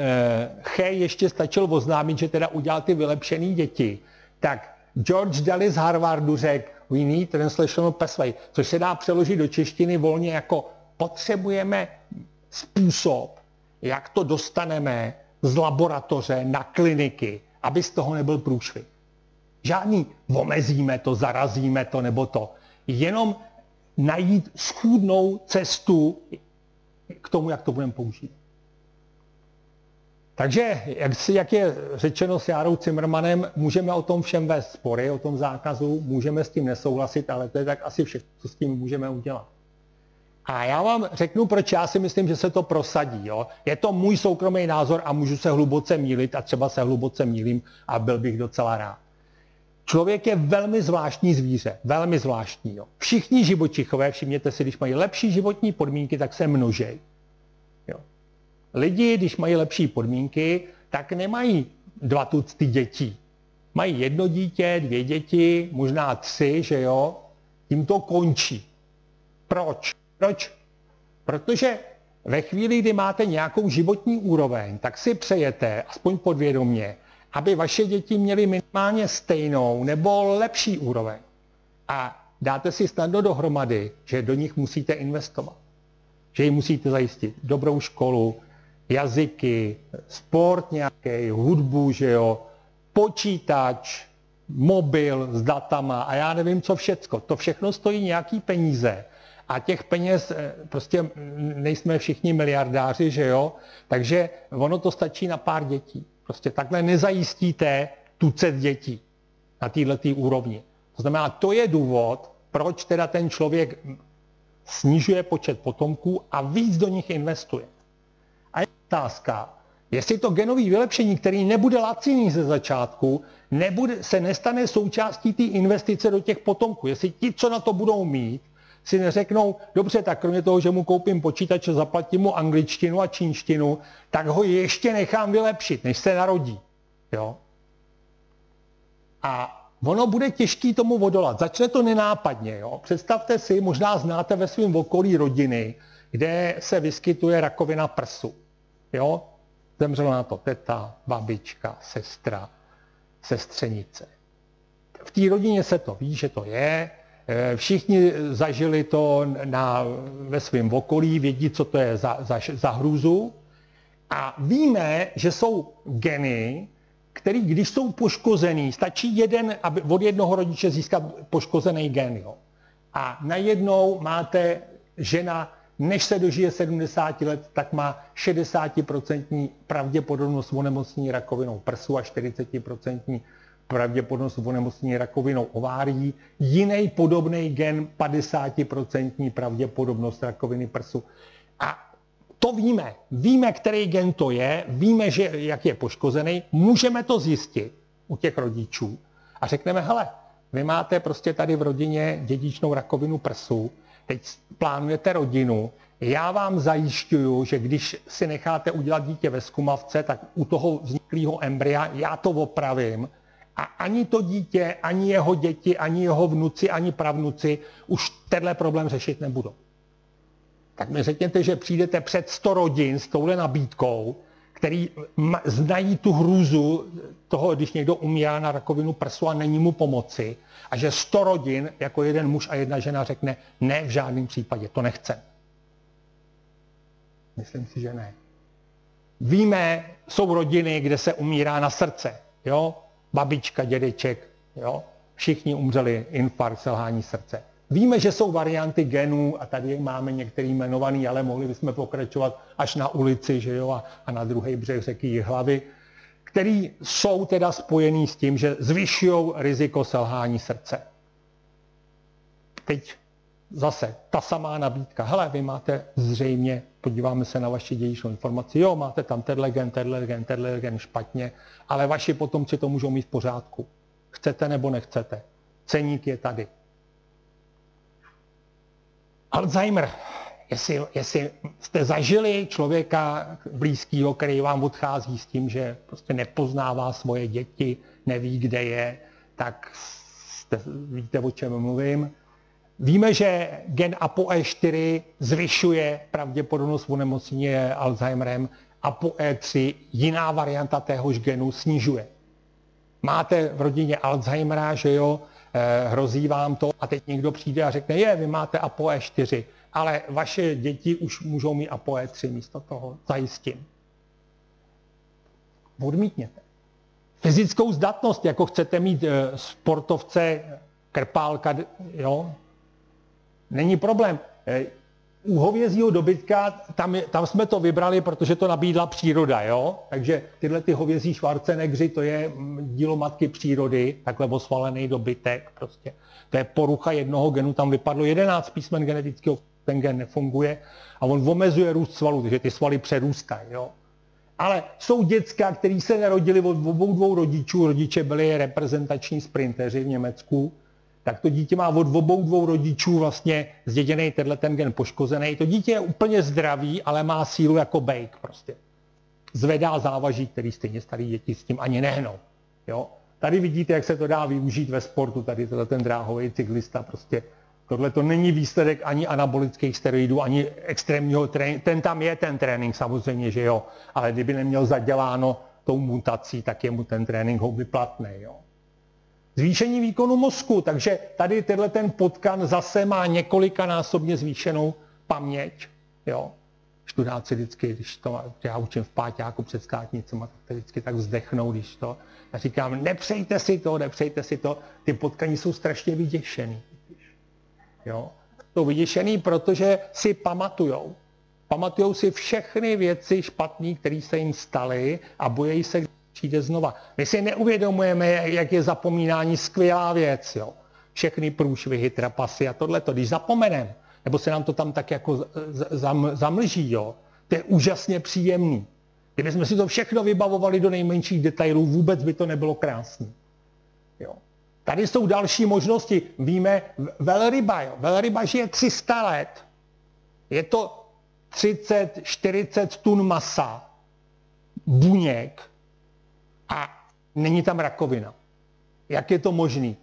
He ještě stačil oznámit, že teda udělal ty vylepšené děti, tak George Daly z Harvardu řekl We need translational pathway, což se dá přeložit do češtiny volně jako potřebujeme způsob, jak to dostaneme z laboratoře na kliniky, aby z toho nebyl průšvih. Žádný omezíme to, zarazíme to nebo to. Jenom najít schůdnou cestu k tomu, jak to budeme použít. Takže, jak je řečeno s Járou Cimrmanem, můžeme o tom všem vést spory, o tom zákazu, můžeme s tím nesouhlasit, ale to je tak asi všechno, co s tím můžeme udělat. A já vám řeknu, proč já si myslím, že se to prosadí. Jo? Je to můj soukromý názor a můžu se hluboce mýlit a třeba se hluboce mýlím a byl bych docela rád. Člověk je velmi zvláštní zvíře, velmi zvláštní. Jo. Všichni živočichové, všimněte si, když mají lepší životní podmínky, tak se množejí. Lidi, když mají lepší podmínky, tak nemají dva tucty dětí. Mají jedno dítě, dvě děti, možná tři, že jo. Tím to končí. Proč? Protože ve chvíli, kdy máte nějakou životní úroveň, tak si přejete, aspoň podvědomě, aby vaše děti měly minimálně stejnou nebo lepší úroveň. A dáte si snadno dohromady, že do nich musíte investovat. Že jim musíte zajistit dobrou školu, jazyky, sport nějaký, hudbu, že jo, počítač, mobil s datama a já nevím, co všecko. To všechno stojí nějaký peníze. A těch peněz prostě nejsme všichni miliardáři, že jo, takže ono to stačí na pár dětí. Prostě takhle nezajistíte tucet dětí na této úrovni. To znamená, to je důvod, proč teda ten člověk snižuje počet potomků a víc do nich investuje. A je otázka, jestli to genové vylepšení, které nebude laciný ze začátku, se nestane součástí té investice do těch potomků. Jestli ti, co na to budou mít, si neřeknou, dobře, tak kromě toho, že mu koupím počítač a zaplatím mu angličtinu a čínštinu, tak ho ještě nechám vylepšit, než se narodí. Jo? A ono bude těžký tomu odolat. Začne to nenápadně. Jo? Představte si, možná znáte ve svém okolí rodiny, kde se vyskytuje rakovina prsu. Jo? Zemřela na to teta, babička, sestra, sestřenice. V té rodině se to ví, že to je. Všichni zažili to ve svém okolí, vědí, co to je za hrůzu. A víme, že jsou geny, které, když jsou poškozený, stačí jeden, aby od jednoho rodiče získat poškozený gen. Jo. A najednou máte žena, než se dožije 70 let, tak má 60% pravděpodobnost onemocnění rakovinou prsu a 40% pravděpodobnost onemocnění rakovinou ovárií, jiný podobný gen 50% pravděpodobnost rakoviny prsu. A to víme. Víme, který gen to je, víme, že jak je poškozený, můžeme to zjistit u těch rodičů. A řekneme, hele, vy máte prostě tady v rodině dědičnou rakovinu prsu, teď plánujete rodinu, já vám zajišťuju, že když si necháte udělat dítě ve zkumavce, tak u toho vzniklého embrya já to opravím, a ani to dítě, ani jeho děti, ani jeho vnuci, ani pravnuci už tenhle problém řešit nebudou. Tak mi řekněte, že přijdete před 100 rodin s touhle nabídkou, který znají tu hrůzu toho, když někdo umírá na rakovinu prsu a není mu pomoci, a že 100 rodin, jako jeden muž a jedna žena, řekne, ne, v žádném případě, to nechcem. Myslím si, že ne. Víme, jsou rodiny, kde se umírá na srdce, jo? Babička, dědeček, jo? Všichni umřeli, infarkt, selhání srdce. Víme, že jsou varianty genů a tady máme některý jmenovaný, ale mohli bychom pokračovat až na ulici, že jo, a na druhý břeh řeky Jihlavy, který jsou teda spojený s tím, že zvyšují riziko selhání srdce. Teď zase ta samá nabídka. Hele, vy máte zřejmě, podíváme se na vaši dědičnou informaci, jo, máte tam tenhle gen, špatně, ale vaši potomci to můžou mít v pořádku. Chcete nebo nechcete. Ceník je tady. Alzheimer. Jestli jste zažili člověka blízkého, který vám odchází s tím, že prostě nepoznává svoje děti, neví, kde je, tak víte, o čem mluvím. Víme, že gen ApoE4 zvyšuje pravděpodobnost onemocnění Alzheimerem, ApoE3, jiná varianta téhož genu, snižuje. Máte v rodině Alzheimera, že jo, hrozí vám to a teď někdo přijde a řekne, je, vy máte ApoE4, ale vaše děti už můžou mít ApoE3 místo toho, zajistím. Odmítněte. Fyzickou zdatnost, jako chcete mít sportovce, krpálka, jo, není problém. U hovězího dobytka, tam jsme to vybrali, protože to nabídla příroda, jo? Takže tyhle ty hovězí švarcenegři, to je dílo matky přírody, takhle osvalený dobytek prostě. To je porucha jednoho genu, tam vypadlo 11 písmen genetického, ten gen nefunguje a on omezuje růst svalů, takže ty svaly přerůstají, jo? Ale jsou děcka, který se nerodili od obou rodičů, rodiče byli reprezentační sprinteři v Německu, tak to dítě má od obou rodičů vlastně zděděný tenhle ten gen poškozený. To dítě je úplně zdravý, ale má sílu jako bejk prostě. Zvedá závaží, který stejně starý děti s tím ani nehnou. Jo? Tady vidíte, jak se to dá využít ve sportu, tady ten dráhový cyklista prostě. Tohle to není výsledek ani anabolických steroidů, ani extrémního tréninku. Ten tam je ten trénink samozřejmě, že jo, ale kdyby neměl zaděláno tou mutací, tak je mu ten trénink houby platný, jo. Zvýšení výkonu mozku, takže tady tenhle ten potkan zase má několikanásobně zvýšenou paměť. Jo. Študáci vždycky, když to já učím v páťáku před státnicima, tak vždycky tak vzdechnou, když to. Já říkám, nepřejte si to, ty potkani jsou strašně vyděšený. Jo. Jsou vyděšený, protože si pamatujou. Pamatujou si všechny věci špatné, které se jim staly a bojejí se, přijde znova. My si neuvědomujeme, jak je zapomínání skvělá věc. Jo. Všechny průšvihy, trapasy a tohleto. Když zapomeneme, nebo se nám to tam tak jako zamlží, jo, to je úžasně příjemný. Kdybychom si to všechno vybavovali do nejmenších detailů, vůbec by to nebylo krásné. Tady jsou další možnosti. Víme, velryba. Jo. Velryba žije 300 let. Je to 30-40 tun masa, buněk, a není tam rakovina. Jak je to možný?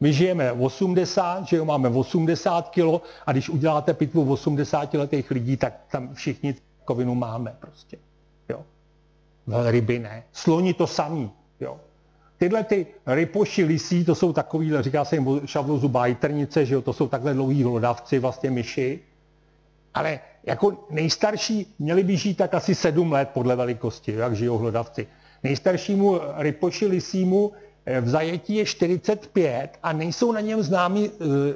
My žijeme 80, že jo, máme 80 kilo a když uděláte pitvu 80-letých lidí, tak tam všichni rakovinu máme prostě. Jo. Velryby ne. Sloni to samý. Jo. Tyhle ty rypoši lisí, to jsou takovýhle, říká se jim šavlozubá jitrnice, že jo, to jsou takhle dlouhý hlodavci, vlastně myši. Ale jako nejstarší měli by žít tak asi 7 let podle velikosti, jak žijou hlodavci. Nejstaršímu rypoši lisímu v zajetí je 45 a nejsou na něm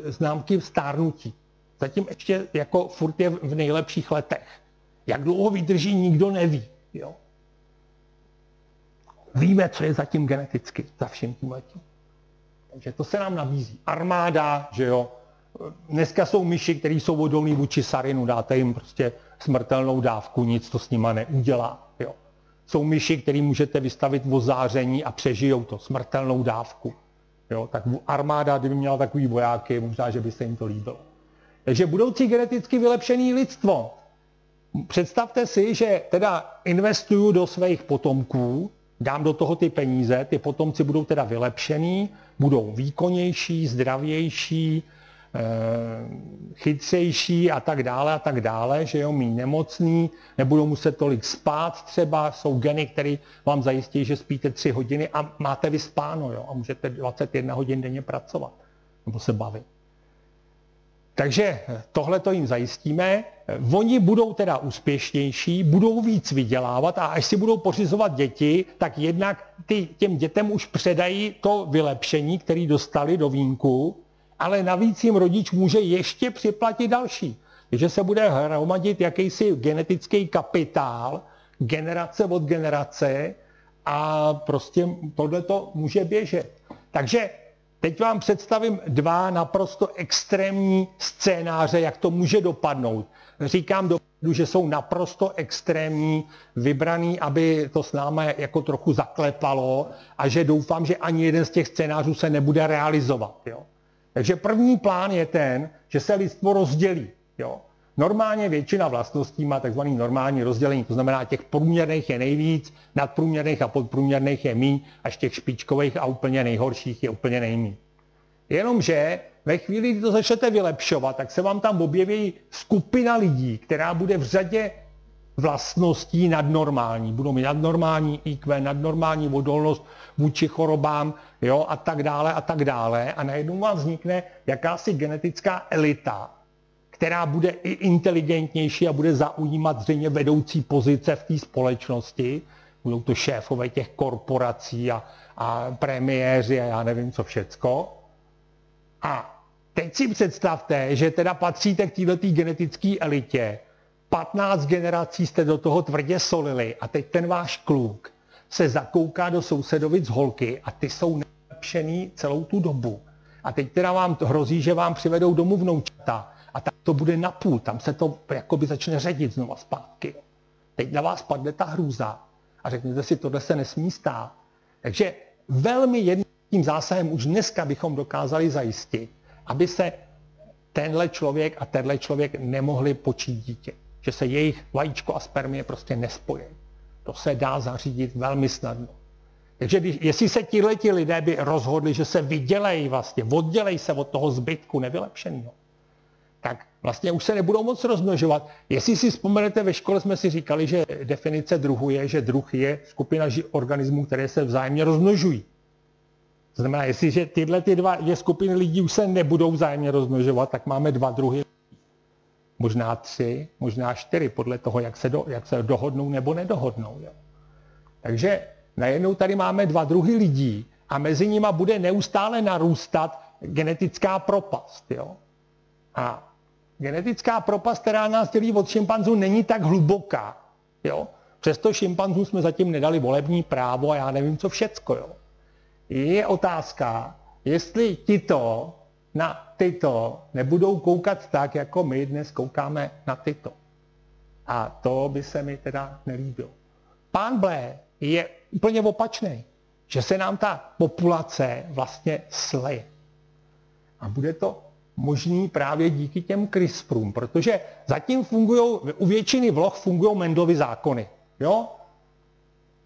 známky stárnutí. Zatím ještě jako furt je v nejlepších letech. Jak dlouho vydrží, nikdo neví. Jo. Víme, co je zatím geneticky, za vším tím letím. Takže to se nám nabízí. Armáda, že jo. Dneska jsou myši, které jsou odolní vůči sarinu. Dáte jim prostě smrtelnou dávku, nic to s nima neudělá. Jo. Jsou myši, který můžete vystavit ozáření a přežijou to, smrtelnou dávku. Jo, tak armáda, kdyby měla takový vojáky, možná, že by se jim to líbilo. Takže budoucí geneticky vylepšený lidstvo. Představte si, že teda investuju do svých potomků, dám do toho ty peníze, ty potomci budou teda vylepšený, budou výkonnější, zdravější, chytřejší a tak dále, že jo, méně nemocný, nebudou muset tolik spát třeba, jsou geny, které vám zajistí, že spíte 3 hodiny a máte vyspáno, jo, a můžete 21 hodin denně pracovat, nebo se bavit. Takže tohle to jim zajistíme, oni budou teda úspěšnější, budou víc vydělávat a až si budou pořizovat děti, tak jednak těm dětem už předají to vylepšení, které dostali do vínku, ale navíc jim rodič může ještě připlatit další. Že se bude hromadit jakýsi genetický kapitál, generace od generace, a prostě tohleto může běžet. Takže teď vám představím dva naprosto extrémní scénáře, jak to může dopadnout. Říkám dopředu, že jsou naprosto extrémní, vybraný, aby to s námi jako trochu zaklepalo, a že doufám, že ani jeden z těch scénářů se nebude realizovat. Jo. Takže první plán je ten, že se lidstvo rozdělí. Jo. Normálně většina vlastností má tzv. Normální rozdělení, to znamená těch průměrných je nejvíc, nadprůměrných a podprůměrných je míň, až těch špičkových a úplně nejhorších je úplně nejmíň. Jenomže ve chvíli, kdy to začnete vylepšovat, tak se vám tam objeví skupina lidí, která bude v řadě vlastností nadnormální. Budou mít nadnormální IQ, nadnormální odolnost vůči chorobám, jo, a tak dále a tak dále. A najednou vám vznikne jakási genetická elita, která bude i inteligentnější a bude zaujímat zřejmě vedoucí pozice v té společnosti. Budou to šéfové těch korporací a premiéři a já nevím co všecko. A teď si představte, že teda patříte k této genetické elitě. 15 generací jste do toho tvrdě solili a teď ten váš kluk se zakouká do sousedovic holky a ty jsou nelepšený celou tu dobu. A teď teda vám hrozí, že vám přivedou domů vnoučata. A tak to bude napůl, tam se to jakoby začne ředit znova zpátky. Teď na vás padne ta hrůza a řekněte si, tohle se nesmí stát. Takže velmi jednoduchým zásahem už dneska bychom dokázali zajistit, aby se tenhle člověk a tenhle člověk nemohli počít dítě. Že se jejich vajíčko a spermie prostě nespojí. To se dá zařídit velmi snadno. Takže jestli se tihleti lidé by rozhodli, že se vydělejí vlastně, oddělejí se od toho zbytku nevylepšeného, tak vlastně už se nebudou moc rozmnožovat. Jestli si vzpomenete, ve škole jsme si říkali, že definice druhu je, že druh je skupina organismů, které se vzájemně rozmnožují. To znamená, jestliže tyhle dvě skupiny lidí už se nebudou vzájemně rozmnožovat, tak máme dva druhy, možná tři, možná čtyři, podle toho, jak se dohodnou nebo nedohodnou. Jo. Takže najednou tady máme dva druhy lidí a mezi nimi bude neustále narůstat genetická propast. Jo. A genetická propast, která nás dělí od šimpanzů, není tak hluboká. Jo? Přesto šimpanzům jsme zatím nedali volební právo a já nevím, co všecko. Jo? Je otázka, jestli tito na tyto nebudou koukat tak, jako my dnes koukáme na tyto. A to by se mi teda nelíbilo. Pán Blair je úplně opačný, že se nám ta populace vlastně sleje. A bude to možný právě díky těm CRISPRům, protože zatím fungují, u většiny vloh fungují Mendelovy zákony. Jo?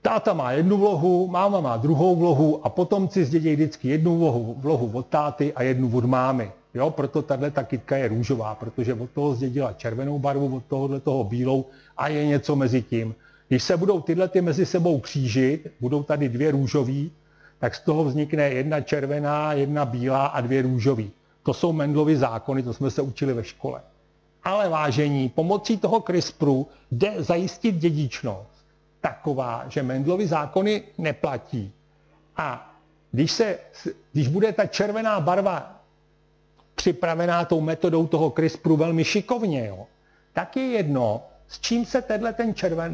Táta má jednu vlohu, máma má druhou vlohu a potomci zdědí vždycky jednu vlohu od táty a jednu od mámy. Jo? Proto tahle ta kytka je růžová, protože od toho zdědila červenou barvu, od tohohle toho bílou a je něco mezi tím. Když se budou tyhle ty mezi sebou křížit, budou tady dvě růžový, tak z toho vznikne jedna červená, jedna bílá a dvě růžový. To jsou Mendelovy zákony, to jsme se učili ve škole. Ale vážení, pomocí toho CRISPRu jde zajistit dědičnost taková, že Mendelovy zákony neplatí. A když bude ta červená barva připravená tou metodou toho CRISPRu velmi šikovně, jo, tak je jedno, s čím se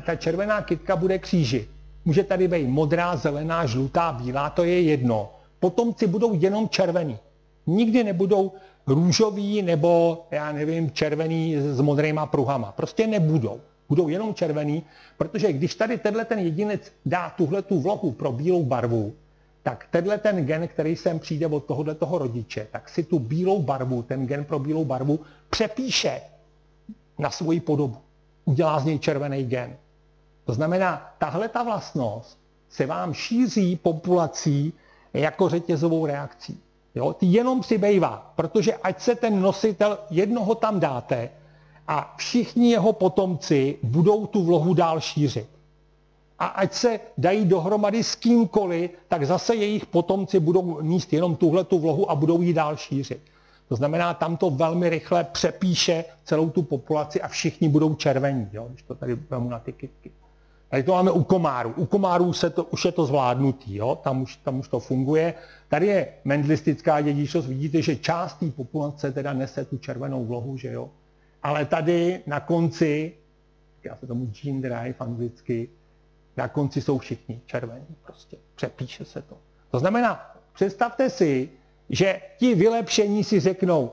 ta červená kytka bude křížit. Může tady být modrá, zelená, žlutá, bílá, to je jedno. Potomci budou jenom červený. Nikdy nebudou růžový nebo, já nevím, červený s modrýma pruhama. Prostě nebudou. Budou jenom červený, protože když tady tenhle ten jedinec dá tuhletu vlohu pro bílou barvu, tak tenhle ten gen, který sem přijde od tohoto rodiče, tak si tu bílou barvu, ten gen pro bílou barvu přepíše na svoji podobu. Udělá z něj červený gen. To znamená, tahle ta vlastnost se vám šíří populací jako řetězovou reakcí. Jo, ty jenom přibývá, protože ať se ten nositel jednoho tam dáte a všichni jeho potomci budou tu vlohu dál šířit. A ať se dají dohromady s kýmkoliv, tak zase jejich potomci budou míst jenom tuhle tu vlohu a budou ji dál šířit. To znamená, tam to velmi rychle přepíše celou tu populaci a všichni budou červení, jo, když to tady vemu na ty kytky. Tady to máme u komárů. U komárů už je to zvládnutý, jo? Tam už to funguje. Tady je mendlistická dědičnost, vidíte, že část té populace teda nese tu červenou vlohu, že jo? Ale tady na konci, já se tomu gene drive anglicky, na konci jsou všichni červení, prostě přepíše se to. To znamená, představte si, že ti vylepšení si řeknou,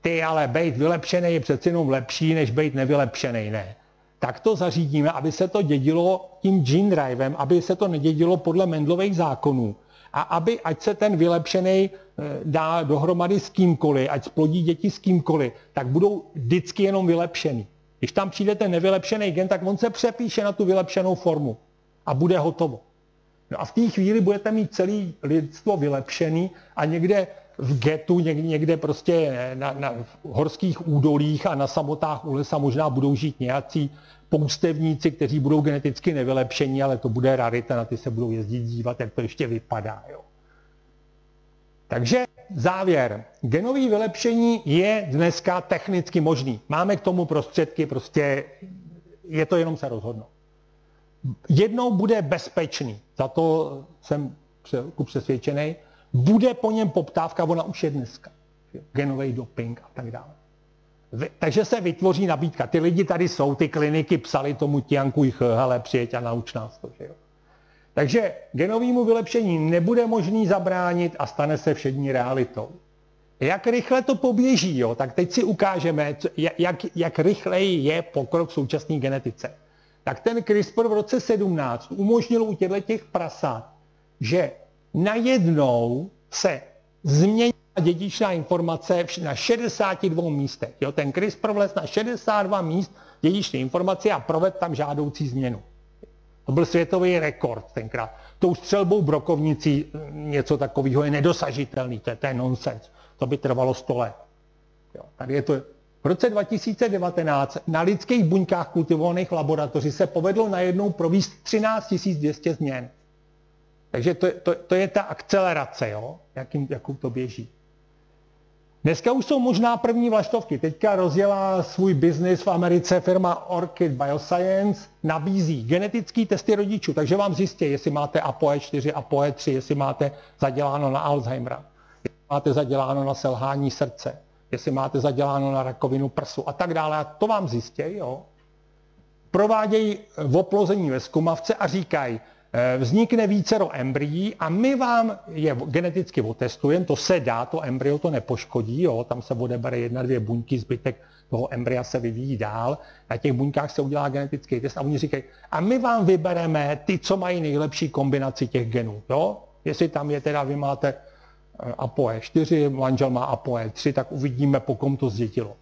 ty ale bejt vylepšený je přeci jenom lepší, než bejt nevylepšený, ne. Tak to zařídíme, aby se to dědilo tím gene drivem, aby se to nedědilo podle Mendelových zákonů. A aby, ať se ten vylepšený dá dohromady s kýmkoliv, ať splodí děti s kýmkoliv, tak budou vždycky jenom vylepšený. Když tam přijde ten nevylepšený gen, tak on se přepíše na tu vylepšenou formu a bude hotovo. No a v té chvíli budete mít celý lidstvo vylepšený a někde v getu, někde prostě na horských údolích a na samotách u lesa možná budou žít nějací poustevníci, kteří budou geneticky nevylepšení, ale to bude rarita, na ty se budou jezdit dívat, jak to ještě vypadá. Jo. Takže závěr. Genové vylepšení je dneska technicky možný. Máme k tomu prostředky, prostě je to jenom se rozhodnout. Jednou bude bezpečný, za to jsem přesvědčený, bude po něm poptávka, ona už je dneska, genový doping a tak dále. Takže se vytvoří nabídka. Ty lidi tady jsou, ty kliniky psali tomu Jiankui He, hele, přijeď a nauč nás to, že jo. Takže genovému vylepšení nebude možný zabránit a stane se všední realitou. Jak rychle to poběží, jo, tak teď si ukážeme, jak rychleji je pokrok v současné genetice. Tak ten CRISPR v roce 17 umožnil u těchto prasat, že najednou se změnila dědičná informace na 62 místech. Jo, ten CRISPR vlez na 62 míst dědičné informace a provedl tam žádoucí změnu. To byl světový rekord tenkrát. Tou střelbou brokovnicí něco takového je nedosažitelný, to je nonsens. To by trvalo 100 let. Jo, tady je to. V roce 2019 na lidských buňkách kultivovaných laboratoři se povedlo najednou provést 13 200 změn. Takže to je ta akcelerace, jo? Jakou to běží. Dneska už jsou možná první vlaštovky. Teďka rozjela svůj biznis v Americe firma Orchid Bioscience, nabízí genetické testy rodičů, takže vám zjistí, jestli máte ApoE4, ApoE3, jestli máte zaděláno na Alzheimera, jestli máte zaděláno na selhání srdce, jestli máte zaděláno na rakovinu prsu a tak dále. A to vám zjistí, jo. Provádějí oplození ve zkumavce a říkají, vznikne vícero embryí a my vám je geneticky otestujeme, to se dá, to embryo to nepoškodí, jo, tam se odebere 1-2 buňky, zbytek toho embrya se vyvíjí dál, na těch buňkách se udělá genetický test a oni říkají, a my vám vybereme ty, co mají nejlepší kombinaci těch genů, jo, jestli tam je teda, vy máte ApoE4, manžel má ApoE3, tak uvidíme, po kom to zdědilo.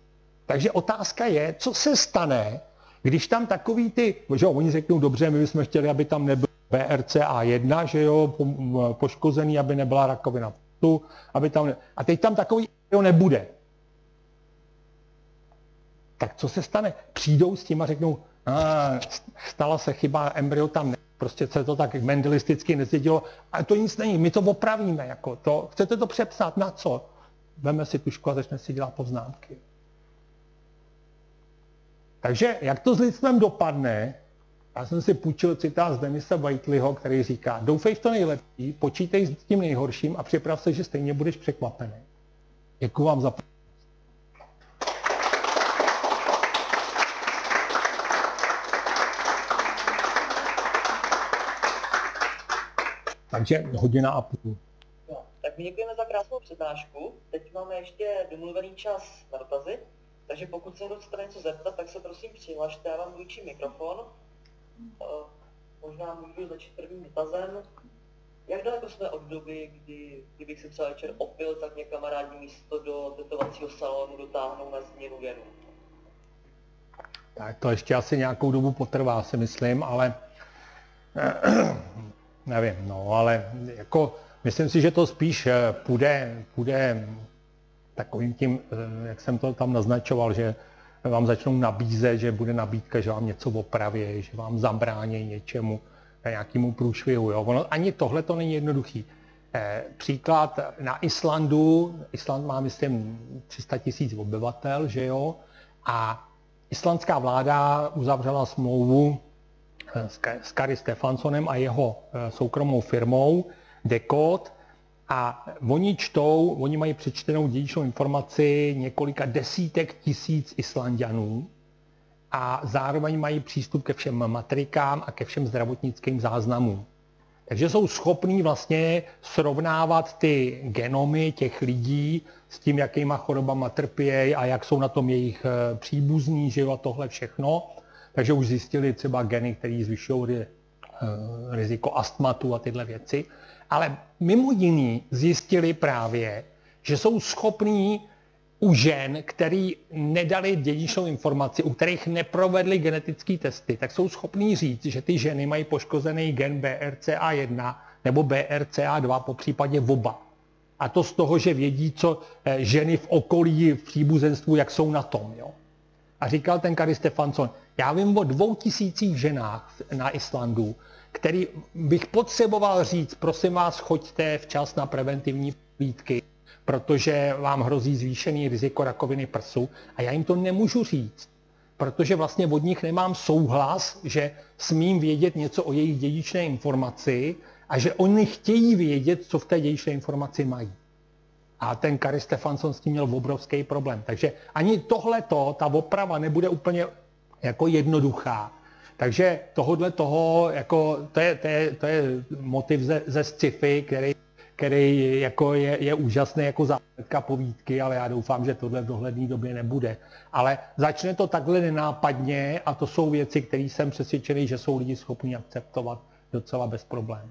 Takže otázka je, co se stane, když tam takový ty, že jo, oni řeknou, dobře, my bychom chtěli, aby tam nebyl BRCA1, že jo, poškozený, aby nebyla rakovina tu, aby tam... A teď tam takový nebude. Tak co se stane? Přijdou s tím a řeknou, stala se chyba, embryo tam ne, prostě se to tak mendelisticky nezdědilo, ale to nic není, my to opravíme, jako to, chcete to přepsat, na co? Veme si tušku a začne si dělat poznámky. Takže jak to s lidstvem dopadne, já jsem si půjčil citát z Denise Whiteleyho, který říká, doufej v to nejlepší, počítej s tím nejhorším a připrav se, že stejně budeš překvapený. Děkuji vám za pozornost. Takže hodina a půl. No, tak my děkujeme za krásnou přednášku. Teď máme ještě domluvený čas na dotazy, takže pokud se někdo chce něco zeptat, tak se prosím přihlašte, já vám půjčím mikrofon. Možná můžu začít prvním dotazem. Jak daleko jsme od doby, kdybych se třeba večer opil, tak mě kamarádní místo do tetovacího salonu dotáhnou na změnu genu? Tak to ještě asi nějakou dobu potrvá, si myslím, ale nevím, no, ale jako myslím si, že to spíš půjde takovým tím, jak jsem to tam naznačoval, že vám začnou nabízet, že bude nabídka, že vám něco opraví, že vám zabrání něčemu, nějakému průšvihu. Jo? Ono, ani tohle to není jednoduchý. Příklad na Islandu, Island má, myslím, 300 000 obyvatel, že jo, a islandská vláda uzavřela smlouvu s Kary Stefanssonem a jeho soukromou firmou Decode a oni mají přečtenou dědičnou informaci několika desítek tisíc Islanďanů a zároveň mají přístup ke všem matrikám a ke všem zdravotnickým záznamům. Takže jsou schopní vlastně srovnávat ty genomy těch lidí s tím, jakýma chorobama trpějí a jak jsou na tom jejich příbuzní, že jo, a tohle všechno. Takže už zjistili třeba geny, které zvyšují riziko astmatu a tyhle věci. Ale mimo jiný zjistili právě, že jsou schopní u žen, který nedali dědičnou informaci, u kterých neprovedli genetické testy, tak jsou schopní říct, že ty ženy mají poškozený gen BRCA1 nebo BRCA2, popřípadě oba. A to z toho, že vědí, co ženy v okolí, v příbuzenstvu, jak jsou na tom. Jo? A říkal ten Kary Stefansson, já vím o 2000 ženách na Islandu, který bych potřeboval říct, prosím vás, choďte včas na preventivní prohlídky, protože vám hrozí zvýšený riziko rakoviny prsu a já jim to nemůžu říct, protože vlastně od nich nemám souhlas, že smím vědět něco o jejich dědičné informaci a že oni chtějí vědět, co v té dědičné informaci mají. A ten Kary Stefansson s tím měl obrovský problém. Takže ani tohleto, ta oprava nebude úplně jako jednoduchá. Takže to je motiv ze sci-fi, který jako je úžasný jako zápletka povídky, ale já doufám, že tohle v dohledné době nebude. Ale začne to takhle nenápadně a to jsou věci, které jsem přesvědčený, že jsou lidi schopni akceptovat docela bez problémů.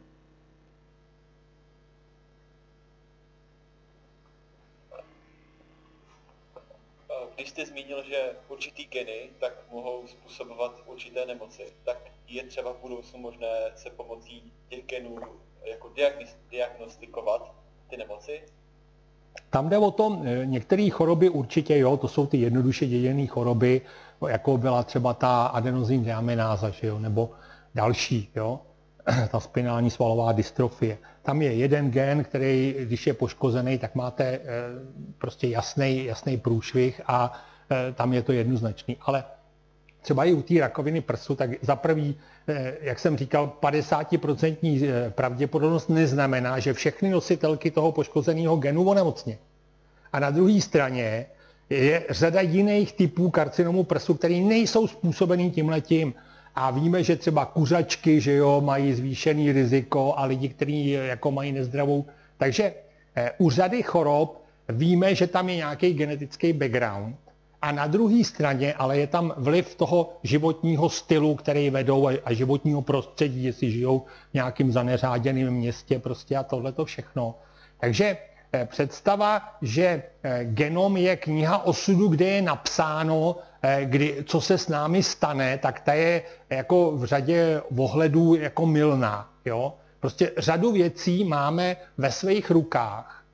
Když jste zmínil, že určitý geny tak mohou způsobovat určité nemoci, tak je třeba v budoucnu možné se pomocí těch genů jako diagnostikovat ty nemoci? Tam jde o to, některé choroby určitě, jo, to jsou ty jednoduše děděné choroby, jako byla třeba ta adenozin deamináza, že jo, nebo další, jo, ta spinální svalová dystrofie. Tam je jeden gen, který, když je poškozený, tak máte prostě jasný průšvih a tam je to jednoznačný. Ale třeba i u té rakoviny prsu, tak za prvý, jak jsem říkal, 50% pravděpodobnost neznamená, že všechny nositelky toho poškozeného genu onemocní. A na druhé straně je řada jiných typů karcinomu prsu, které nejsou způsobený tímhletím. A víme, že třeba kuřačky, že jo, mají zvýšený riziko a lidi, kteří jako mají nezdravou. Takže u řady chorob víme, že tam je nějaký genetický background. A na druhé straně, ale je tam vliv toho životního stylu, který vedou a životního prostředí, jestli žijou v nějakým zaneřáděném městě prostě a tohleto všechno. Takže představa, že genom je kniha osudu, kde je napsáno, co se s námi stane, tak ta je jako v řadě ohledů jako mylná. Jo? Prostě řadu věcí máme ve svých rukách.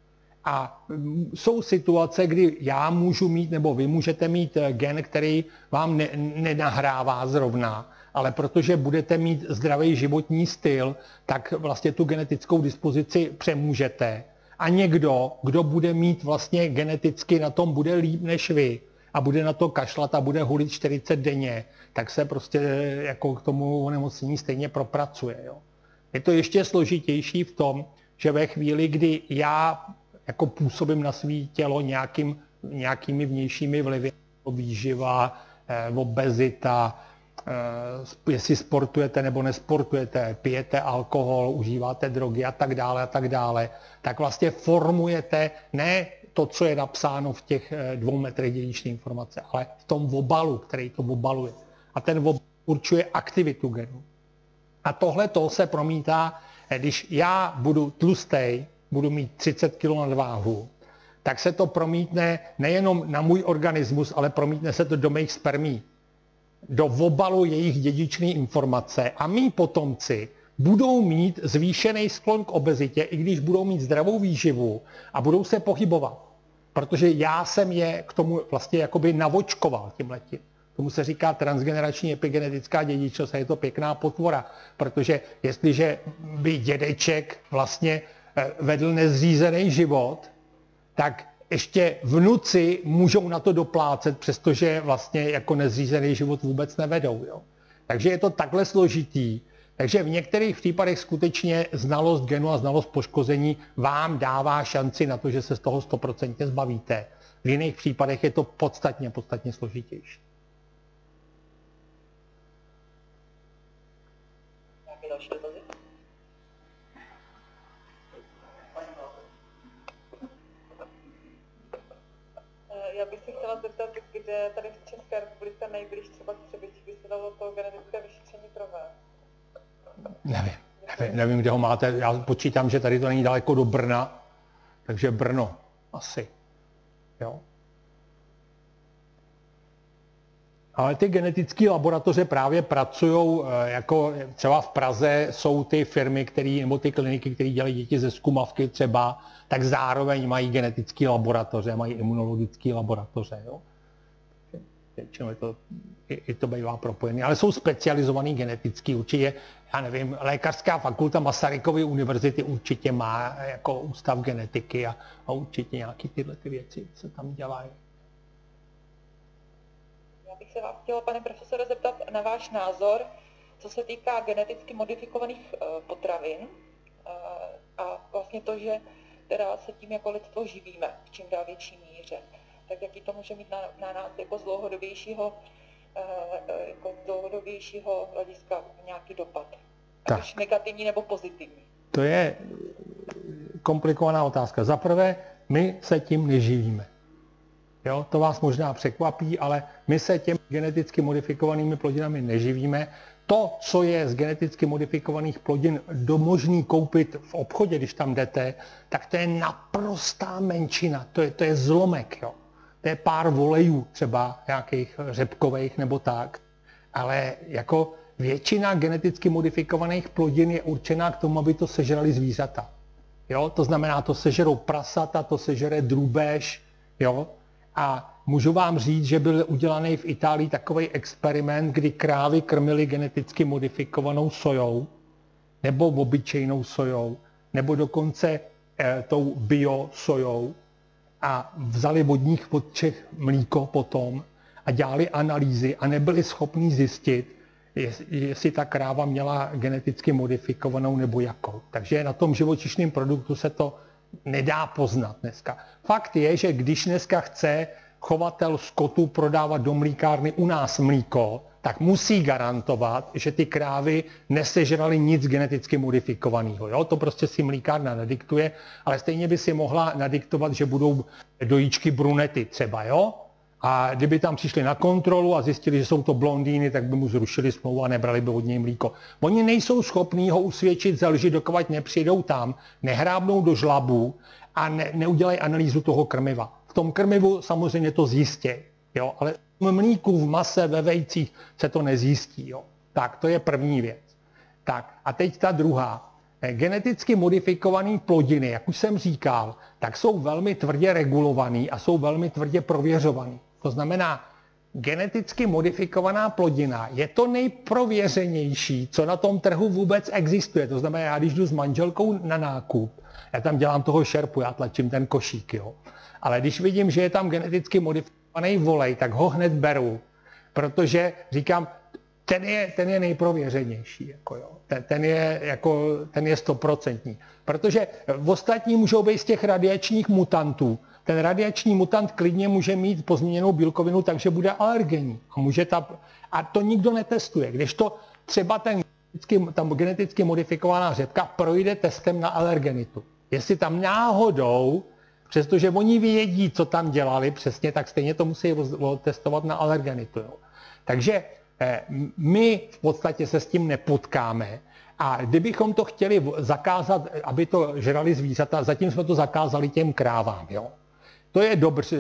A jsou situace, kdy já můžu mít nebo vy můžete mít gen, který vám nenahrává zrovna, ale protože budete mít zdravý životní styl, tak vlastně tu genetickou dispozici přemůžete. A někdo, kdo bude mít vlastně geneticky na tom bude líp než vy a bude na to kašlat a bude hulit 40 denně, tak se prostě jako k tomu onemocnění stejně propracuje. Jo. Je to ještě složitější v tom, že ve chvíli, kdy já jako působím na svý tělo nějakými vnějšími vlivy, výživa, obezita, jestli sportujete nebo nesportujete, pijete alkohol, užíváte drogy a tak dále, tak vlastně formujete ne to, co je napsáno v těch 2 metrech dědičné informace, ale v tom obalu, který to obaluje. A ten obal určuje aktivitu genu. A tohle to se promítá, když já budu tlustej, budu mít 30 kg nadváhu, tak se to promítne nejenom na můj organismus, ale promítne se to do mých spermí, do obalu jejich dědičné informace a mí potomci budou mít zvýšený sklon k obezitě, i když budou mít zdravou výživu a budou se pohybovat, protože já jsem je k tomu vlastně jakoby navočkoval tímhletím. Tomu se říká transgenerační epigenetická dědičnost a je to pěkná potvora, protože jestliže by dědeček vlastně vedl nezřízený život, tak ještě vnuci můžou na to doplácet, přestože vlastně jako nezřízený život vůbec nevedou. Jo. Takže je to takhle složitý. Takže v některých případech skutečně znalost genu a znalost poškození vám dává šanci na to, že se z toho 100% zbavíte. V jiných případech je to podstatně složitější. Nějaké další dotazy? Já bych se chtěla zeptat, kde tady v České republice nejblíž třeba k Třebíči by se dalo to genetické vyšetření provést. Nevím, kde ho máte. Já počítám, že tady to není daleko do Brna, takže Brno asi. Jo. Ale ty genetické laboratoře právě pracují, jako třeba v Praze jsou ty firmy, nebo ty kliniky, které dělají děti ze zkumavky třeba, tak zároveň mají genetické laboratoře, mají imunologické laboratoře. Jo. To bývá propojený, ale jsou specializovaný genetický, určitě, já nevím, lékařská fakulta Masarykovy univerzity určitě má jako ústav genetiky a určitě nějaké tyhle ty věci se tam dělají. Já bych se vás chtěla, pane profesore, zeptat na váš názor, co se týká geneticky modifikovaných potravin a vlastně to, že teda se tím jako lidstvo živíme v čím dál větší míře. Tak jaký to může mít na nás jako z dlouhodobějšího hlediska nějaký dopad? Ať už negativní nebo pozitivní? To je komplikovaná otázka. Za prvé, my se tím neživíme. Jo, to vás možná překvapí, ale my se těmi geneticky modifikovanými plodinami neživíme. To, co je z geneticky modifikovaných plodin možný koupit v obchodě, když tam jdete, tak to je naprostá menšina, to je zlomek. Jo. To je pár volejů třeba nějakých řepkových nebo tak, ale jako většina geneticky modifikovaných plodin je určená k tomu, aby to sežrali zvířata. Jo? To znamená, to sežerou prasata, to sežere drůbež. Jo? A můžu vám říct, že byl udělaný v Itálii takový experiment, kdy krávy krmily geneticky modifikovanou sojou, nebo obyčejnou sojou, nebo dokonce tou bio sojou, a vzali od nich od Čech mlíko potom a dělali analýzy a nebyli schopni zjistit, jestli ta kráva měla geneticky modifikovanou nebo jakou. Takže na tom živočišném produktu se to nedá poznat dneska. Fakt je, že když dneska chce chovatel skotu prodávat do mlíkárny u nás mlíko, tak musí garantovat, že ty krávy nesežraly nic geneticky modifikovaného. Jo? To prostě si mlíkárna nadiktuje, ale stejně by si mohla nadiktovat, že budou dojíčky brunety třeba. Jo? A kdyby tam přišli na kontrolu a zjistili, že jsou to blondýny, tak by mu zrušili smlouvu a nebrali by od něj mlíko. Oni nejsou schopní ho usvědčit ze lži, dokud nepřijdou tam, nehrábnou do žlabu a neudělají analýzu toho krmiva. V tom krmivu samozřejmě to zjistí, jo? Ale v mlíku, v mase, ve vejcích se to nezjistí. Jo? Tak to je první věc. Tak a teď ta druhá. Geneticky modifikované plodiny, jak už jsem říkal, tak jsou velmi tvrdě regulované a jsou velmi tvrdě prověřované. To znamená, geneticky modifikovaná plodina je to nejprověřenější, co na tom trhu vůbec existuje. To znamená, já když jdu s manželkou na nákup, já tam dělám toho šerpu, já tlačím ten košík, jo. Ale když vidím, že je tam geneticky modifikovaný volej, tak ho hned beru, protože říkám, ten je nejprověřenější, jako jo. Ten je 100%. Protože ostatní můžou být z těch radiačních mutantů. Ten radiační mutant klidně může mít pozměněnou bílkovinu, takže bude alergenní. A to nikdo netestuje. Když to třeba ta geneticky modifikovaná řepka projde testem na alergenitu. Jestli tam náhodou, přestože oni vědí, co tam dělali přesně, tak stejně to musí testovat na alergenitu. Jo. Takže my v podstatě se s tím nepotkáme a kdybychom to chtěli zakázat, aby to žrali zvířata, zatím jsme to zakázali těm krávám. Jo?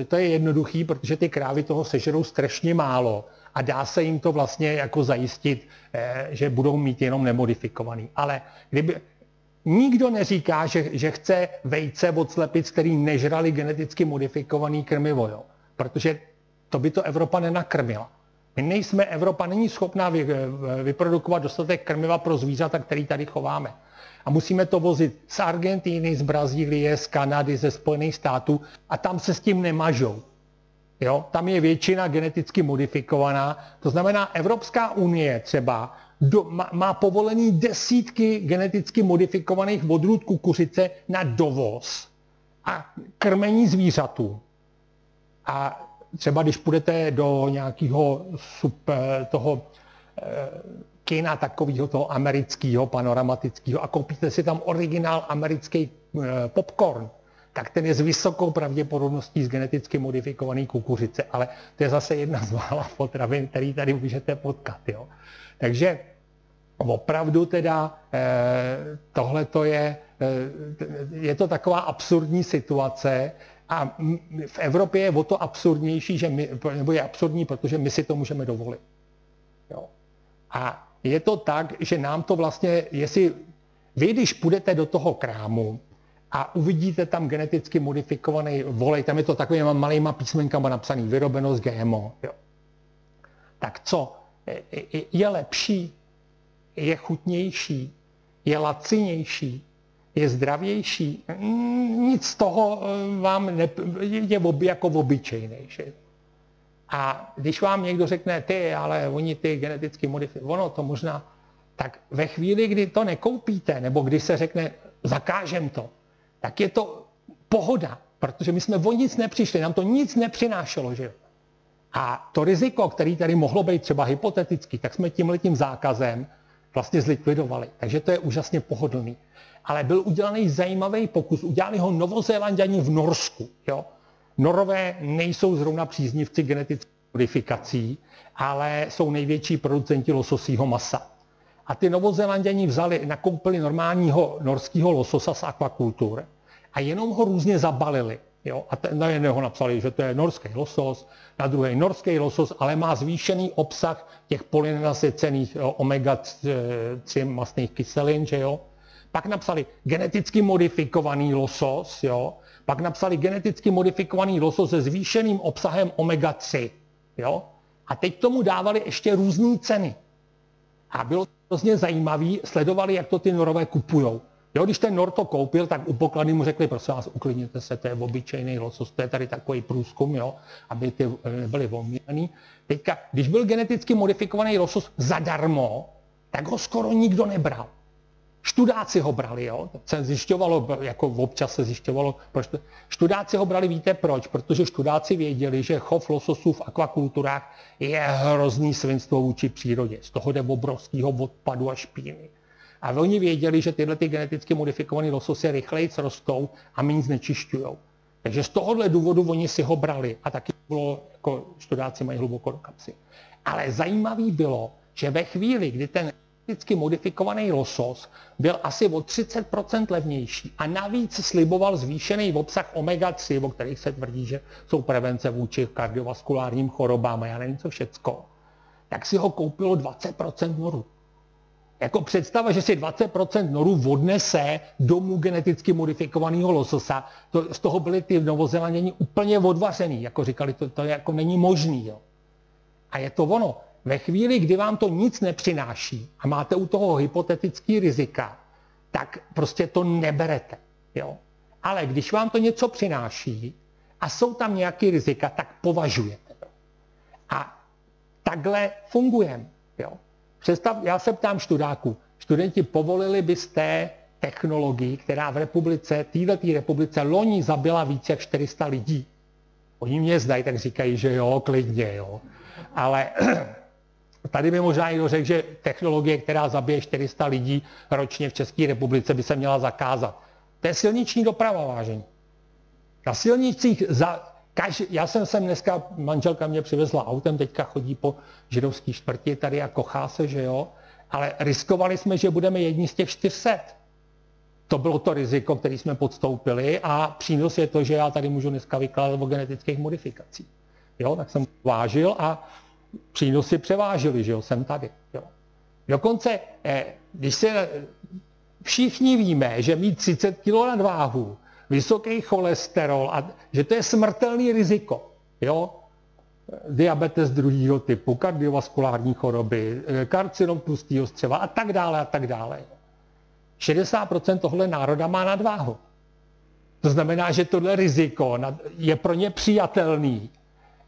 To je jednoduchý, protože ty krávy toho sežerou strašně málo a dá se jim to vlastně jako zajistit, že budou mít jenom nemodifikovaný. Ale nikdo neříká, že chce vejce od slepic, který nežrali geneticky modifikovaný krmivo, jo? Protože to by to Evropa nenakrmila. Evropa není schopná vyprodukovat dostatek krmiva pro zvířata, který tady chováme. A musíme to vozit z Argentíny, z Brazílie, z Kanady, ze Spojených států a tam se s tím nemažou. Jo? Tam je většina geneticky modifikovaná. To znamená, Evropská unie třeba má povolení desítky geneticky modifikovaných odrůd kukuřice na dovoz a krmení zvířatů. A třeba když půjdete do nějakého kina takového toho amerického, panoramatického a koupíte si tam originál americký popcorn, tak ten je s vysokou pravděpodobností z geneticky modifikovaný kukuřice. Ale to je zase jedna z mála potravin, který tady můžete potkat. Jo. Takže opravdu teda tohleto je to taková absurdní situace a v Evropě je o to absurdnější, je absurdní, protože my si to můžeme dovolit. Jo. A je to tak, že nám to vlastně, jestli vy, když půjdete do toho krámu a uvidíte tam geneticky modifikovaný volej, tam je to takovýma malýma písmenkama napsaný, vyrobeno z GMO, jo. Tak co? Je lepší, je chutnější, je lacinější, je zdravější. Nic z toho vám je jako obyčejnější. A když vám někdo řekne, ale oni ty geneticky modifikují, ono to možná, tak ve chvíli, kdy to nekoupíte, nebo když se řekne, zakážem to, tak je to pohoda, protože my jsme o nic nepřišli, nám to nic nepřinášelo, že jo. A to riziko, které tady mohlo být třeba hypotetický, tak jsme tímhletím zákazem vlastně zlikvidovali. Takže to je úžasně pohodlný. Ale byl udělaný zajímavý pokus. Udělali ho Novozélanďani v Norsku. Jo? Norové nejsou zrovna příznivci genetických modifikací, ale jsou největší producenti lososího masa. A ty Novozélanďani nakoupili normálního norského lososa z akvakultur a jenom ho různě zabalili. Jo, a na jedného napsali, že to je norský losos, na druhý norský losos, ale má zvýšený obsah těch polynenasycených omega-3 mastných kyselin, že jo. Pak napsali geneticky modifikovaný losos, jo. Pak napsali geneticky modifikovaný losos se zvýšeným obsahem omega-3, jo. A teď tomu dávali ještě různé ceny. A bylo to hrozně zajímavé, sledovali, jak to ty Norové kupujou. Jo, když ten Nor to koupil, tak u pokladny mu řekli, prosím vás, uklidněte se, to je obyčejný losos, to je tady takový průzkum, jo, aby ty byly omílený. Teďka, když byl geneticky modifikovaný losos zadarmo, tak ho skoro nikdo nebral. Študáci ho brali, jo, se zjišťovalo, jako občas se zjišťovalo, proč to... študáci ho brali, víte proč, protože študáci věděli, že chov lososů v akvakulturách je hrozný svinstvo vůči přírodě, z toho jde obrovského odpadu a špíny. A oni věděli, že tyhle ty geneticky modifikované lososy rychleji rostou a méně znečišťujou. Takže z tohohle důvodu oni si ho brali a taky bylo, jako študáci mají hluboko do kapsy. Ale zajímavý bylo, že ve chvíli, kdy ten geneticky modifikovaný losos byl asi o 30% levnější a navíc sliboval zvýšený obsah omega-3, o kterých se tvrdí, že jsou prevence vůči kardiovaskulárním chorobám a já nevím co všecko, tak si ho koupilo 20% Norů. Jako představa, že si 20% Norů odnese domů geneticky modifikovaného lososa, to, z toho byly ty Novozélanděni úplně odvařený, jako říkali, to jako není možný. Jo. A je to ono. Ve chvíli, kdy vám to nic nepřináší a máte u toho hypotetický rizika, tak prostě to neberete. Jo. Ale když vám to něco přináší a jsou tam nějaké rizika, tak považujete. Jo. A takhle fungujeme. Já se ptám študáků. Studenti, povolili byste technologii, která v republice, této republice loni zabila více jak 400 lidí. Oni mě znají, tak říkají, že jo, klidně, jo. Ale tady by možná někdo řekl, že technologie, která zabije 400 lidí ročně v České republice, by se měla zakázat. To je silniční doprava, vážení. Na silnicích já jsem sem dneska, manželka mě přivezla autem, teďka chodí po židovský čtvrti tady a kochá se, že jo, ale riskovali jsme, že budeme jedni z těch 400. To bylo to riziko, které jsme podstoupili a přínos je to, že já tady můžu dneska vykládat o genetických modifikacích. Jo, tak jsem vážil a přínosy převážili, že jo, jsem tady. Jo. Dokonce, když se všichni víme, že mít 30 kg nadváhu, vysoký cholesterol, a že to je smrtelný riziko. Jo? Diabetes druhého typu, kardiovaskulární choroby, karcinom tlustého střeva a tak dále, a tak dále. 60% tohle národa má nadváhu. To znamená, že tohle riziko je pro ně přijatelný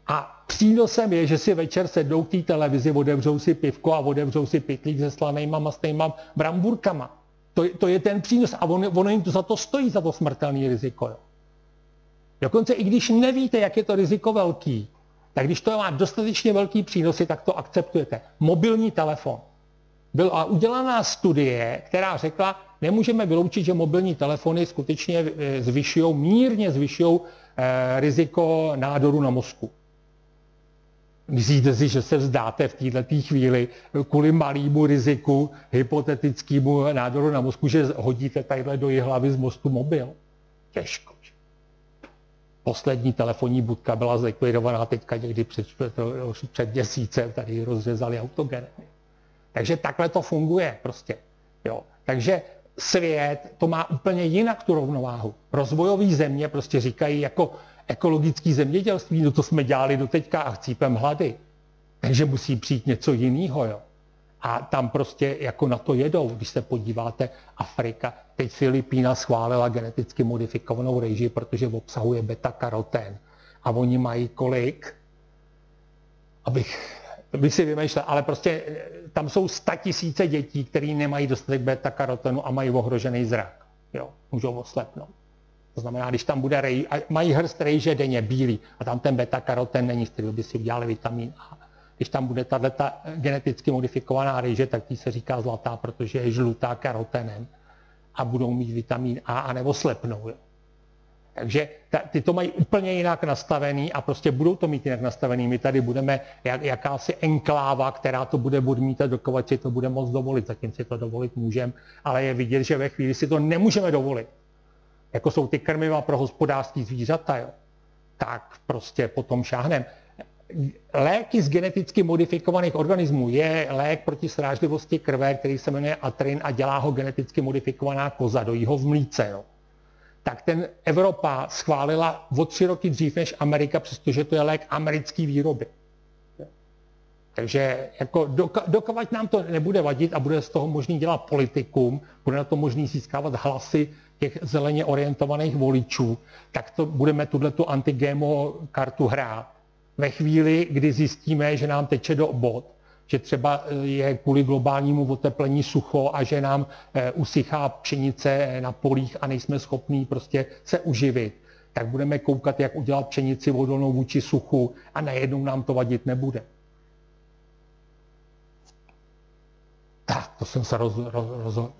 A přínosem je, že si večer sednou k té televizi, odevřou si pivko a odevřou si pytlík se slanejma mastejma bramburkama. To je ten přínos a ono jim to za to stojí, za to smrtelný riziko. Jo. Dokonce i když nevíte, jak je to riziko velký, tak když to má dostatečně velký přínosy, tak to akceptujete. Mobilní telefon. Byla udělaná studie, která řekla, nemůžeme vyloučit, že mobilní telefony skutečně mírně zvyšují riziko nádoru na mozku. Myslíte si, že se vzdáte v této chvíli kvůli malému riziku hypotetickému nádoru na mozku, že hodíte tadyhle do jihlavy z mostu mobil? Těžko. Poslední telefonní budka byla zlikvidovaná teďka někdy před měsícem, tady rozřezali autogeny. Takže takhle to funguje prostě. Jo. Takže svět to má úplně jinak tu rovnováhu. Rozvojové země prostě říkají jako ekologické zemědělství, no to jsme dělali doteďka a chcípem hlady. Takže musí přijít něco jiného. Jo. A tam prostě jako na to jedou, když se podíváte, Afrika. Teď Filipína schválila geneticky modifikovanou rejži, protože obsahuje beta-karotén. A oni mají kolik? Abych si vymýšlel, ale prostě tam jsou 100 000 dětí, které nemají dostatek beta-karotenu a mají ohrožený zrak. Jo, můžou oslepnout. To znamená, když tam bude rejži, mají hrst rejže denně bílý a tam ten beta-karoten není, v který by si udělali vitamin A. Když tam bude tato geneticky modifikovaná rejže, tak tý se říká zlatá, protože je žlutá karotenem a budou mít vitamin A, anebo slepnou. Jo. Takže ty to mají úplně jinak nastavený a prostě budou to mít jinak nastavený. My tady budeme jakási enkláva, která to bude odmítat, dokovat si to bude moc dovolit. Zatím si to dovolit můžeme, ale je vidět, že ve chvíli si to nemůžeme dovolit. Jako jsou ty krmiva pro hospodářský zvířata, jo. Tak prostě potom šáhneme. Léky z geneticky modifikovaných organismů je lék proti srážlivosti krve, který se jmenuje atrin a dělá ho geneticky modifikovaná koza, dojí ho v mlíce. Jo. Tak ten Evropa schválila o 3 roky dřív než Amerika, přestože to je lék americké výroby. Takže jako dokud nám to nebude vadit a bude z toho možný dělat politikum, bude na to možný získávat hlasy těch zeleně orientovaných voličů, tak to budeme tuto anti-GMO kartu hrát. Ve chvíli, kdy zjistíme, že nám teče do bod, že třeba je kvůli globálnímu oteplení sucho a že nám usychá pšenice na polích a nejsme schopní prostě se uživit, tak budeme koukat, jak udělat pšenici odolnou vůči suchu a najednou nám to vadit nebude. Tak, to jsem se rozhodl.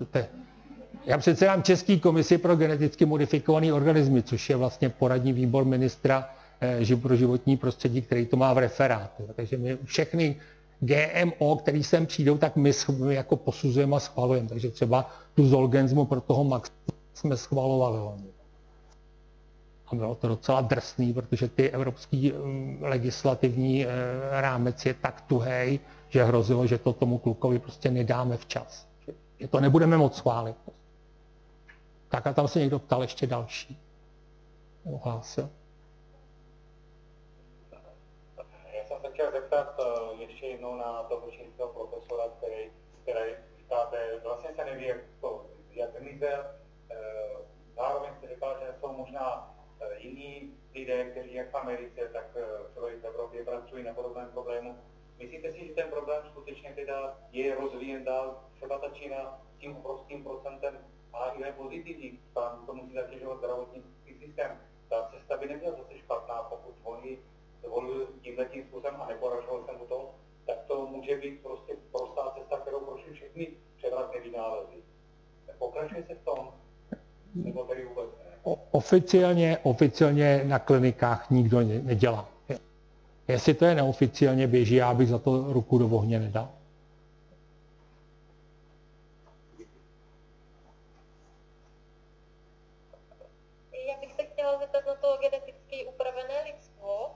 Já předsedám České komisi pro geneticky modifikované organismy, což je vlastně poradní výbor ministra pro životní prostředí, který to má v referátu. Takže my všechny GMO, který sem přijdou, tak my jako posuzujeme a schvalujeme. Takže třeba tu Zolgensmu pro toho Maxa jsme schvalovali. A bylo to docela drsný, protože ty evropský legislativní rámec je tak tuhej, že hrozilo, že to tomu klukovi prostě nedáme včas. Že to nebudeme moc schválit. Tak a tam se někdo ptal ještě další. Ohlásil. Chtěl zeptat ještě jednou na toho čínského profesora, který říkáte, vlastně se neví, jak to je peníze. Zároveň se říká, že jsou možná jiní lidé, kteří jak v Americe, tak třeba i v Evropě pracují na podobném problému. Myslíte si, že ten problém skutečně teda je rozvíjen dál? Třeba ta Čína s tím obrovským procentem HIV pozitivních, tam to musí zatěžovat zdravotnický systém. Ta cesta by neměla zase špatná, pokud oni volil tímhletím způsobem a neporažoval jsem u toho, tak to může být prostě prostá cesta, kterou prošli všechny převratné vynálezy. Pokračuje se v tom, nebo tedy vůbec ne? Oficiálně na klinikách nikdo nedělá. Jestli to je neoficiálně běží, já bych za to ruku do ohně nedal. Já bych se chtěla zeptat na to geneticky upravené lidstvo.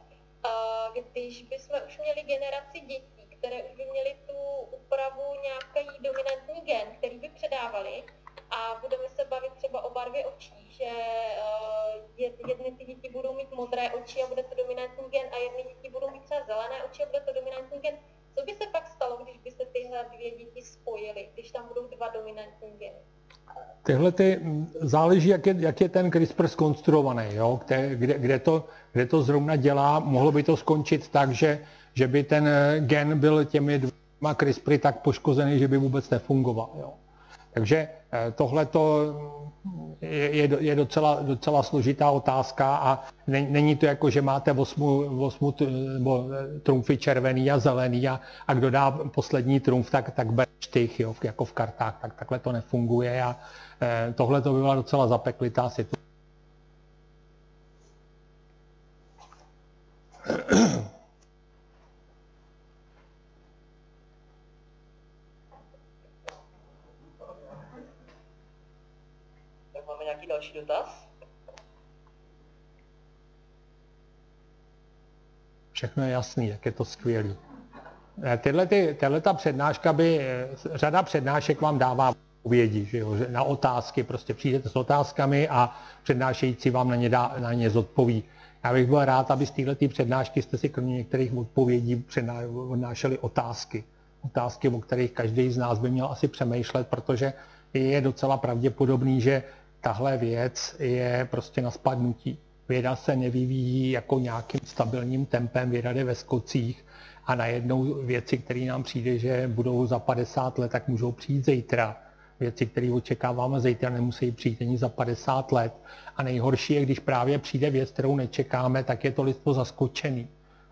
A když bychom už měli generaci dětí, které už by měly tu úpravu nějaký dominantní gen, který by předávali, a budeme se bavit třeba o barvě očí, že jedny ty děti budou mít modré oči a bude to dominantní gen a jedny děti budou mít třeba zelené oči a bude to dominantní gen. Co by se pak stalo, když by se tyhle dvě děti spojily, když tam budou 2 dominantní geny? Tyhle ty, záleží, jak je ten CRISPR zkonstruovaný, jo? Kde to zrovna dělá. Mohlo by to skončit tak, že by ten gen byl těmi dvěma CRISPRy tak poškozený, že by vůbec nefungoval. Jo? Takže tohle je docela složitá otázka a není to jako, že máte osmu trumfy červený a zelený a kdo dá poslední trumf, tak bere štych, jo, jako v kartách, tak takhle to nefunguje a tohle to by byla docela zapeklitá situace. Další dotaz? Všechno je jasný, jak je to skvělý. Tato přednáška řada přednášek vám dává odpovědi, že jo, na otázky, prostě přijdete s otázkami a přednášející vám na ně zodpoví. Já bych byl rád, aby z této přednášky jste si kromě některých odpovědí odnášeli otázky, o kterých každý z nás by měl asi přemýšlet, protože je docela pravděpodobný, že tahle věc je prostě na spadnutí. Věda se nevyvíjí jako nějakým stabilním tempem, věda jde ve skocích a najednou věci, které nám přijde, že budou za 50 let, tak můžou přijít zítra. Věci, které očekáváme zítra, nemusí přijít ani za 50 let. A nejhorší je, když právě přijde věc, kterou nečekáme, tak je to lidstvo zaskočený.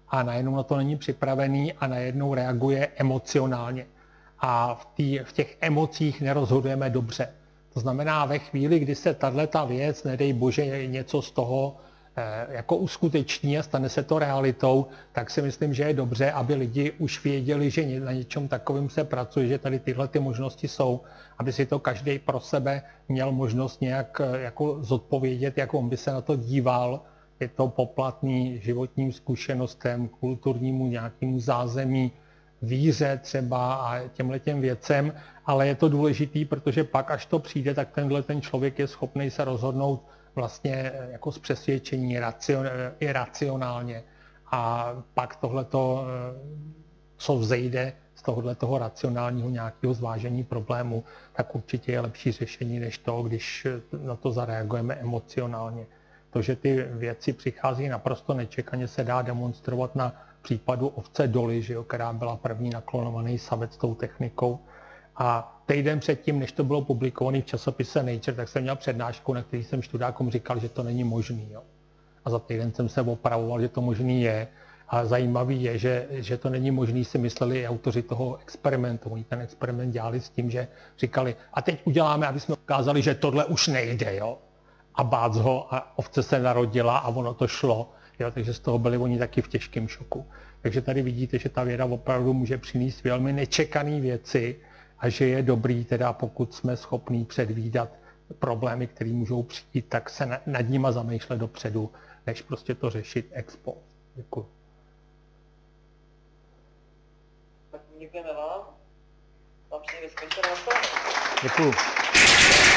A najednou na to není připravený a najednou reaguje emocionálně. A v těch emocích nerozhodujeme dobře. To znamená, ve chvíli, kdy se tato věc, nedej bože, něco z toho jako uskuteční a stane se to realitou, tak si myslím, že je dobře, aby lidi už věděli, že na něčem takovým se pracuje, že tady tyhle ty možnosti jsou, aby si to každý pro sebe měl možnost nějak jako zodpovědět, jak on by se na to díval. Je to poplatný životním zkušenostem, kulturnímu nějakému zázemí, víře třeba a těmhletěm věcem, ale je to důležitý, protože pak, až to přijde, tak ten člověk je schopný se rozhodnout vlastně jako z přesvědčení i racionálně. A pak tohleto, co vzejde z tohoto racionálního nějakého zvážení problému, tak určitě je lepší řešení, než to, když na to zareagujeme emocionálně. To, že ty věci přichází naprosto nečekaně, se dá demonstrovat na případu ovce Doly, že jo, která byla první naklonovaný savec tou technikou. A týden předtím, než to bylo publikované v časopise Nature, tak jsem měl přednášku, na který jsem študákům říkal, že to není možný. Jo. A za týden jsem se opravoval, že to možný je. A zajímavý je, že to není možný, si mysleli i autoři toho experimentu. Oni ten experiment dělali s tím, že říkali, a teď uděláme, aby jsme ukázali, že tohle už nejde. Jo. A bác ho, a ovce se narodila a ono to šlo. Jo, takže z toho byli oni taky v těžkém šoku. Takže tady vidíte, že ta věda opravdu může přinést velmi nečekané věci a že je dobrý, teda pokud jsme schopní předvídat problémy, které můžou přijít, tak se nad nima zamýšlet dopředu, než prostě to řešit ex post. Děkuji. Tak děkujeme vám. Vám přeji bezpečnou návštěvu. Děkuji.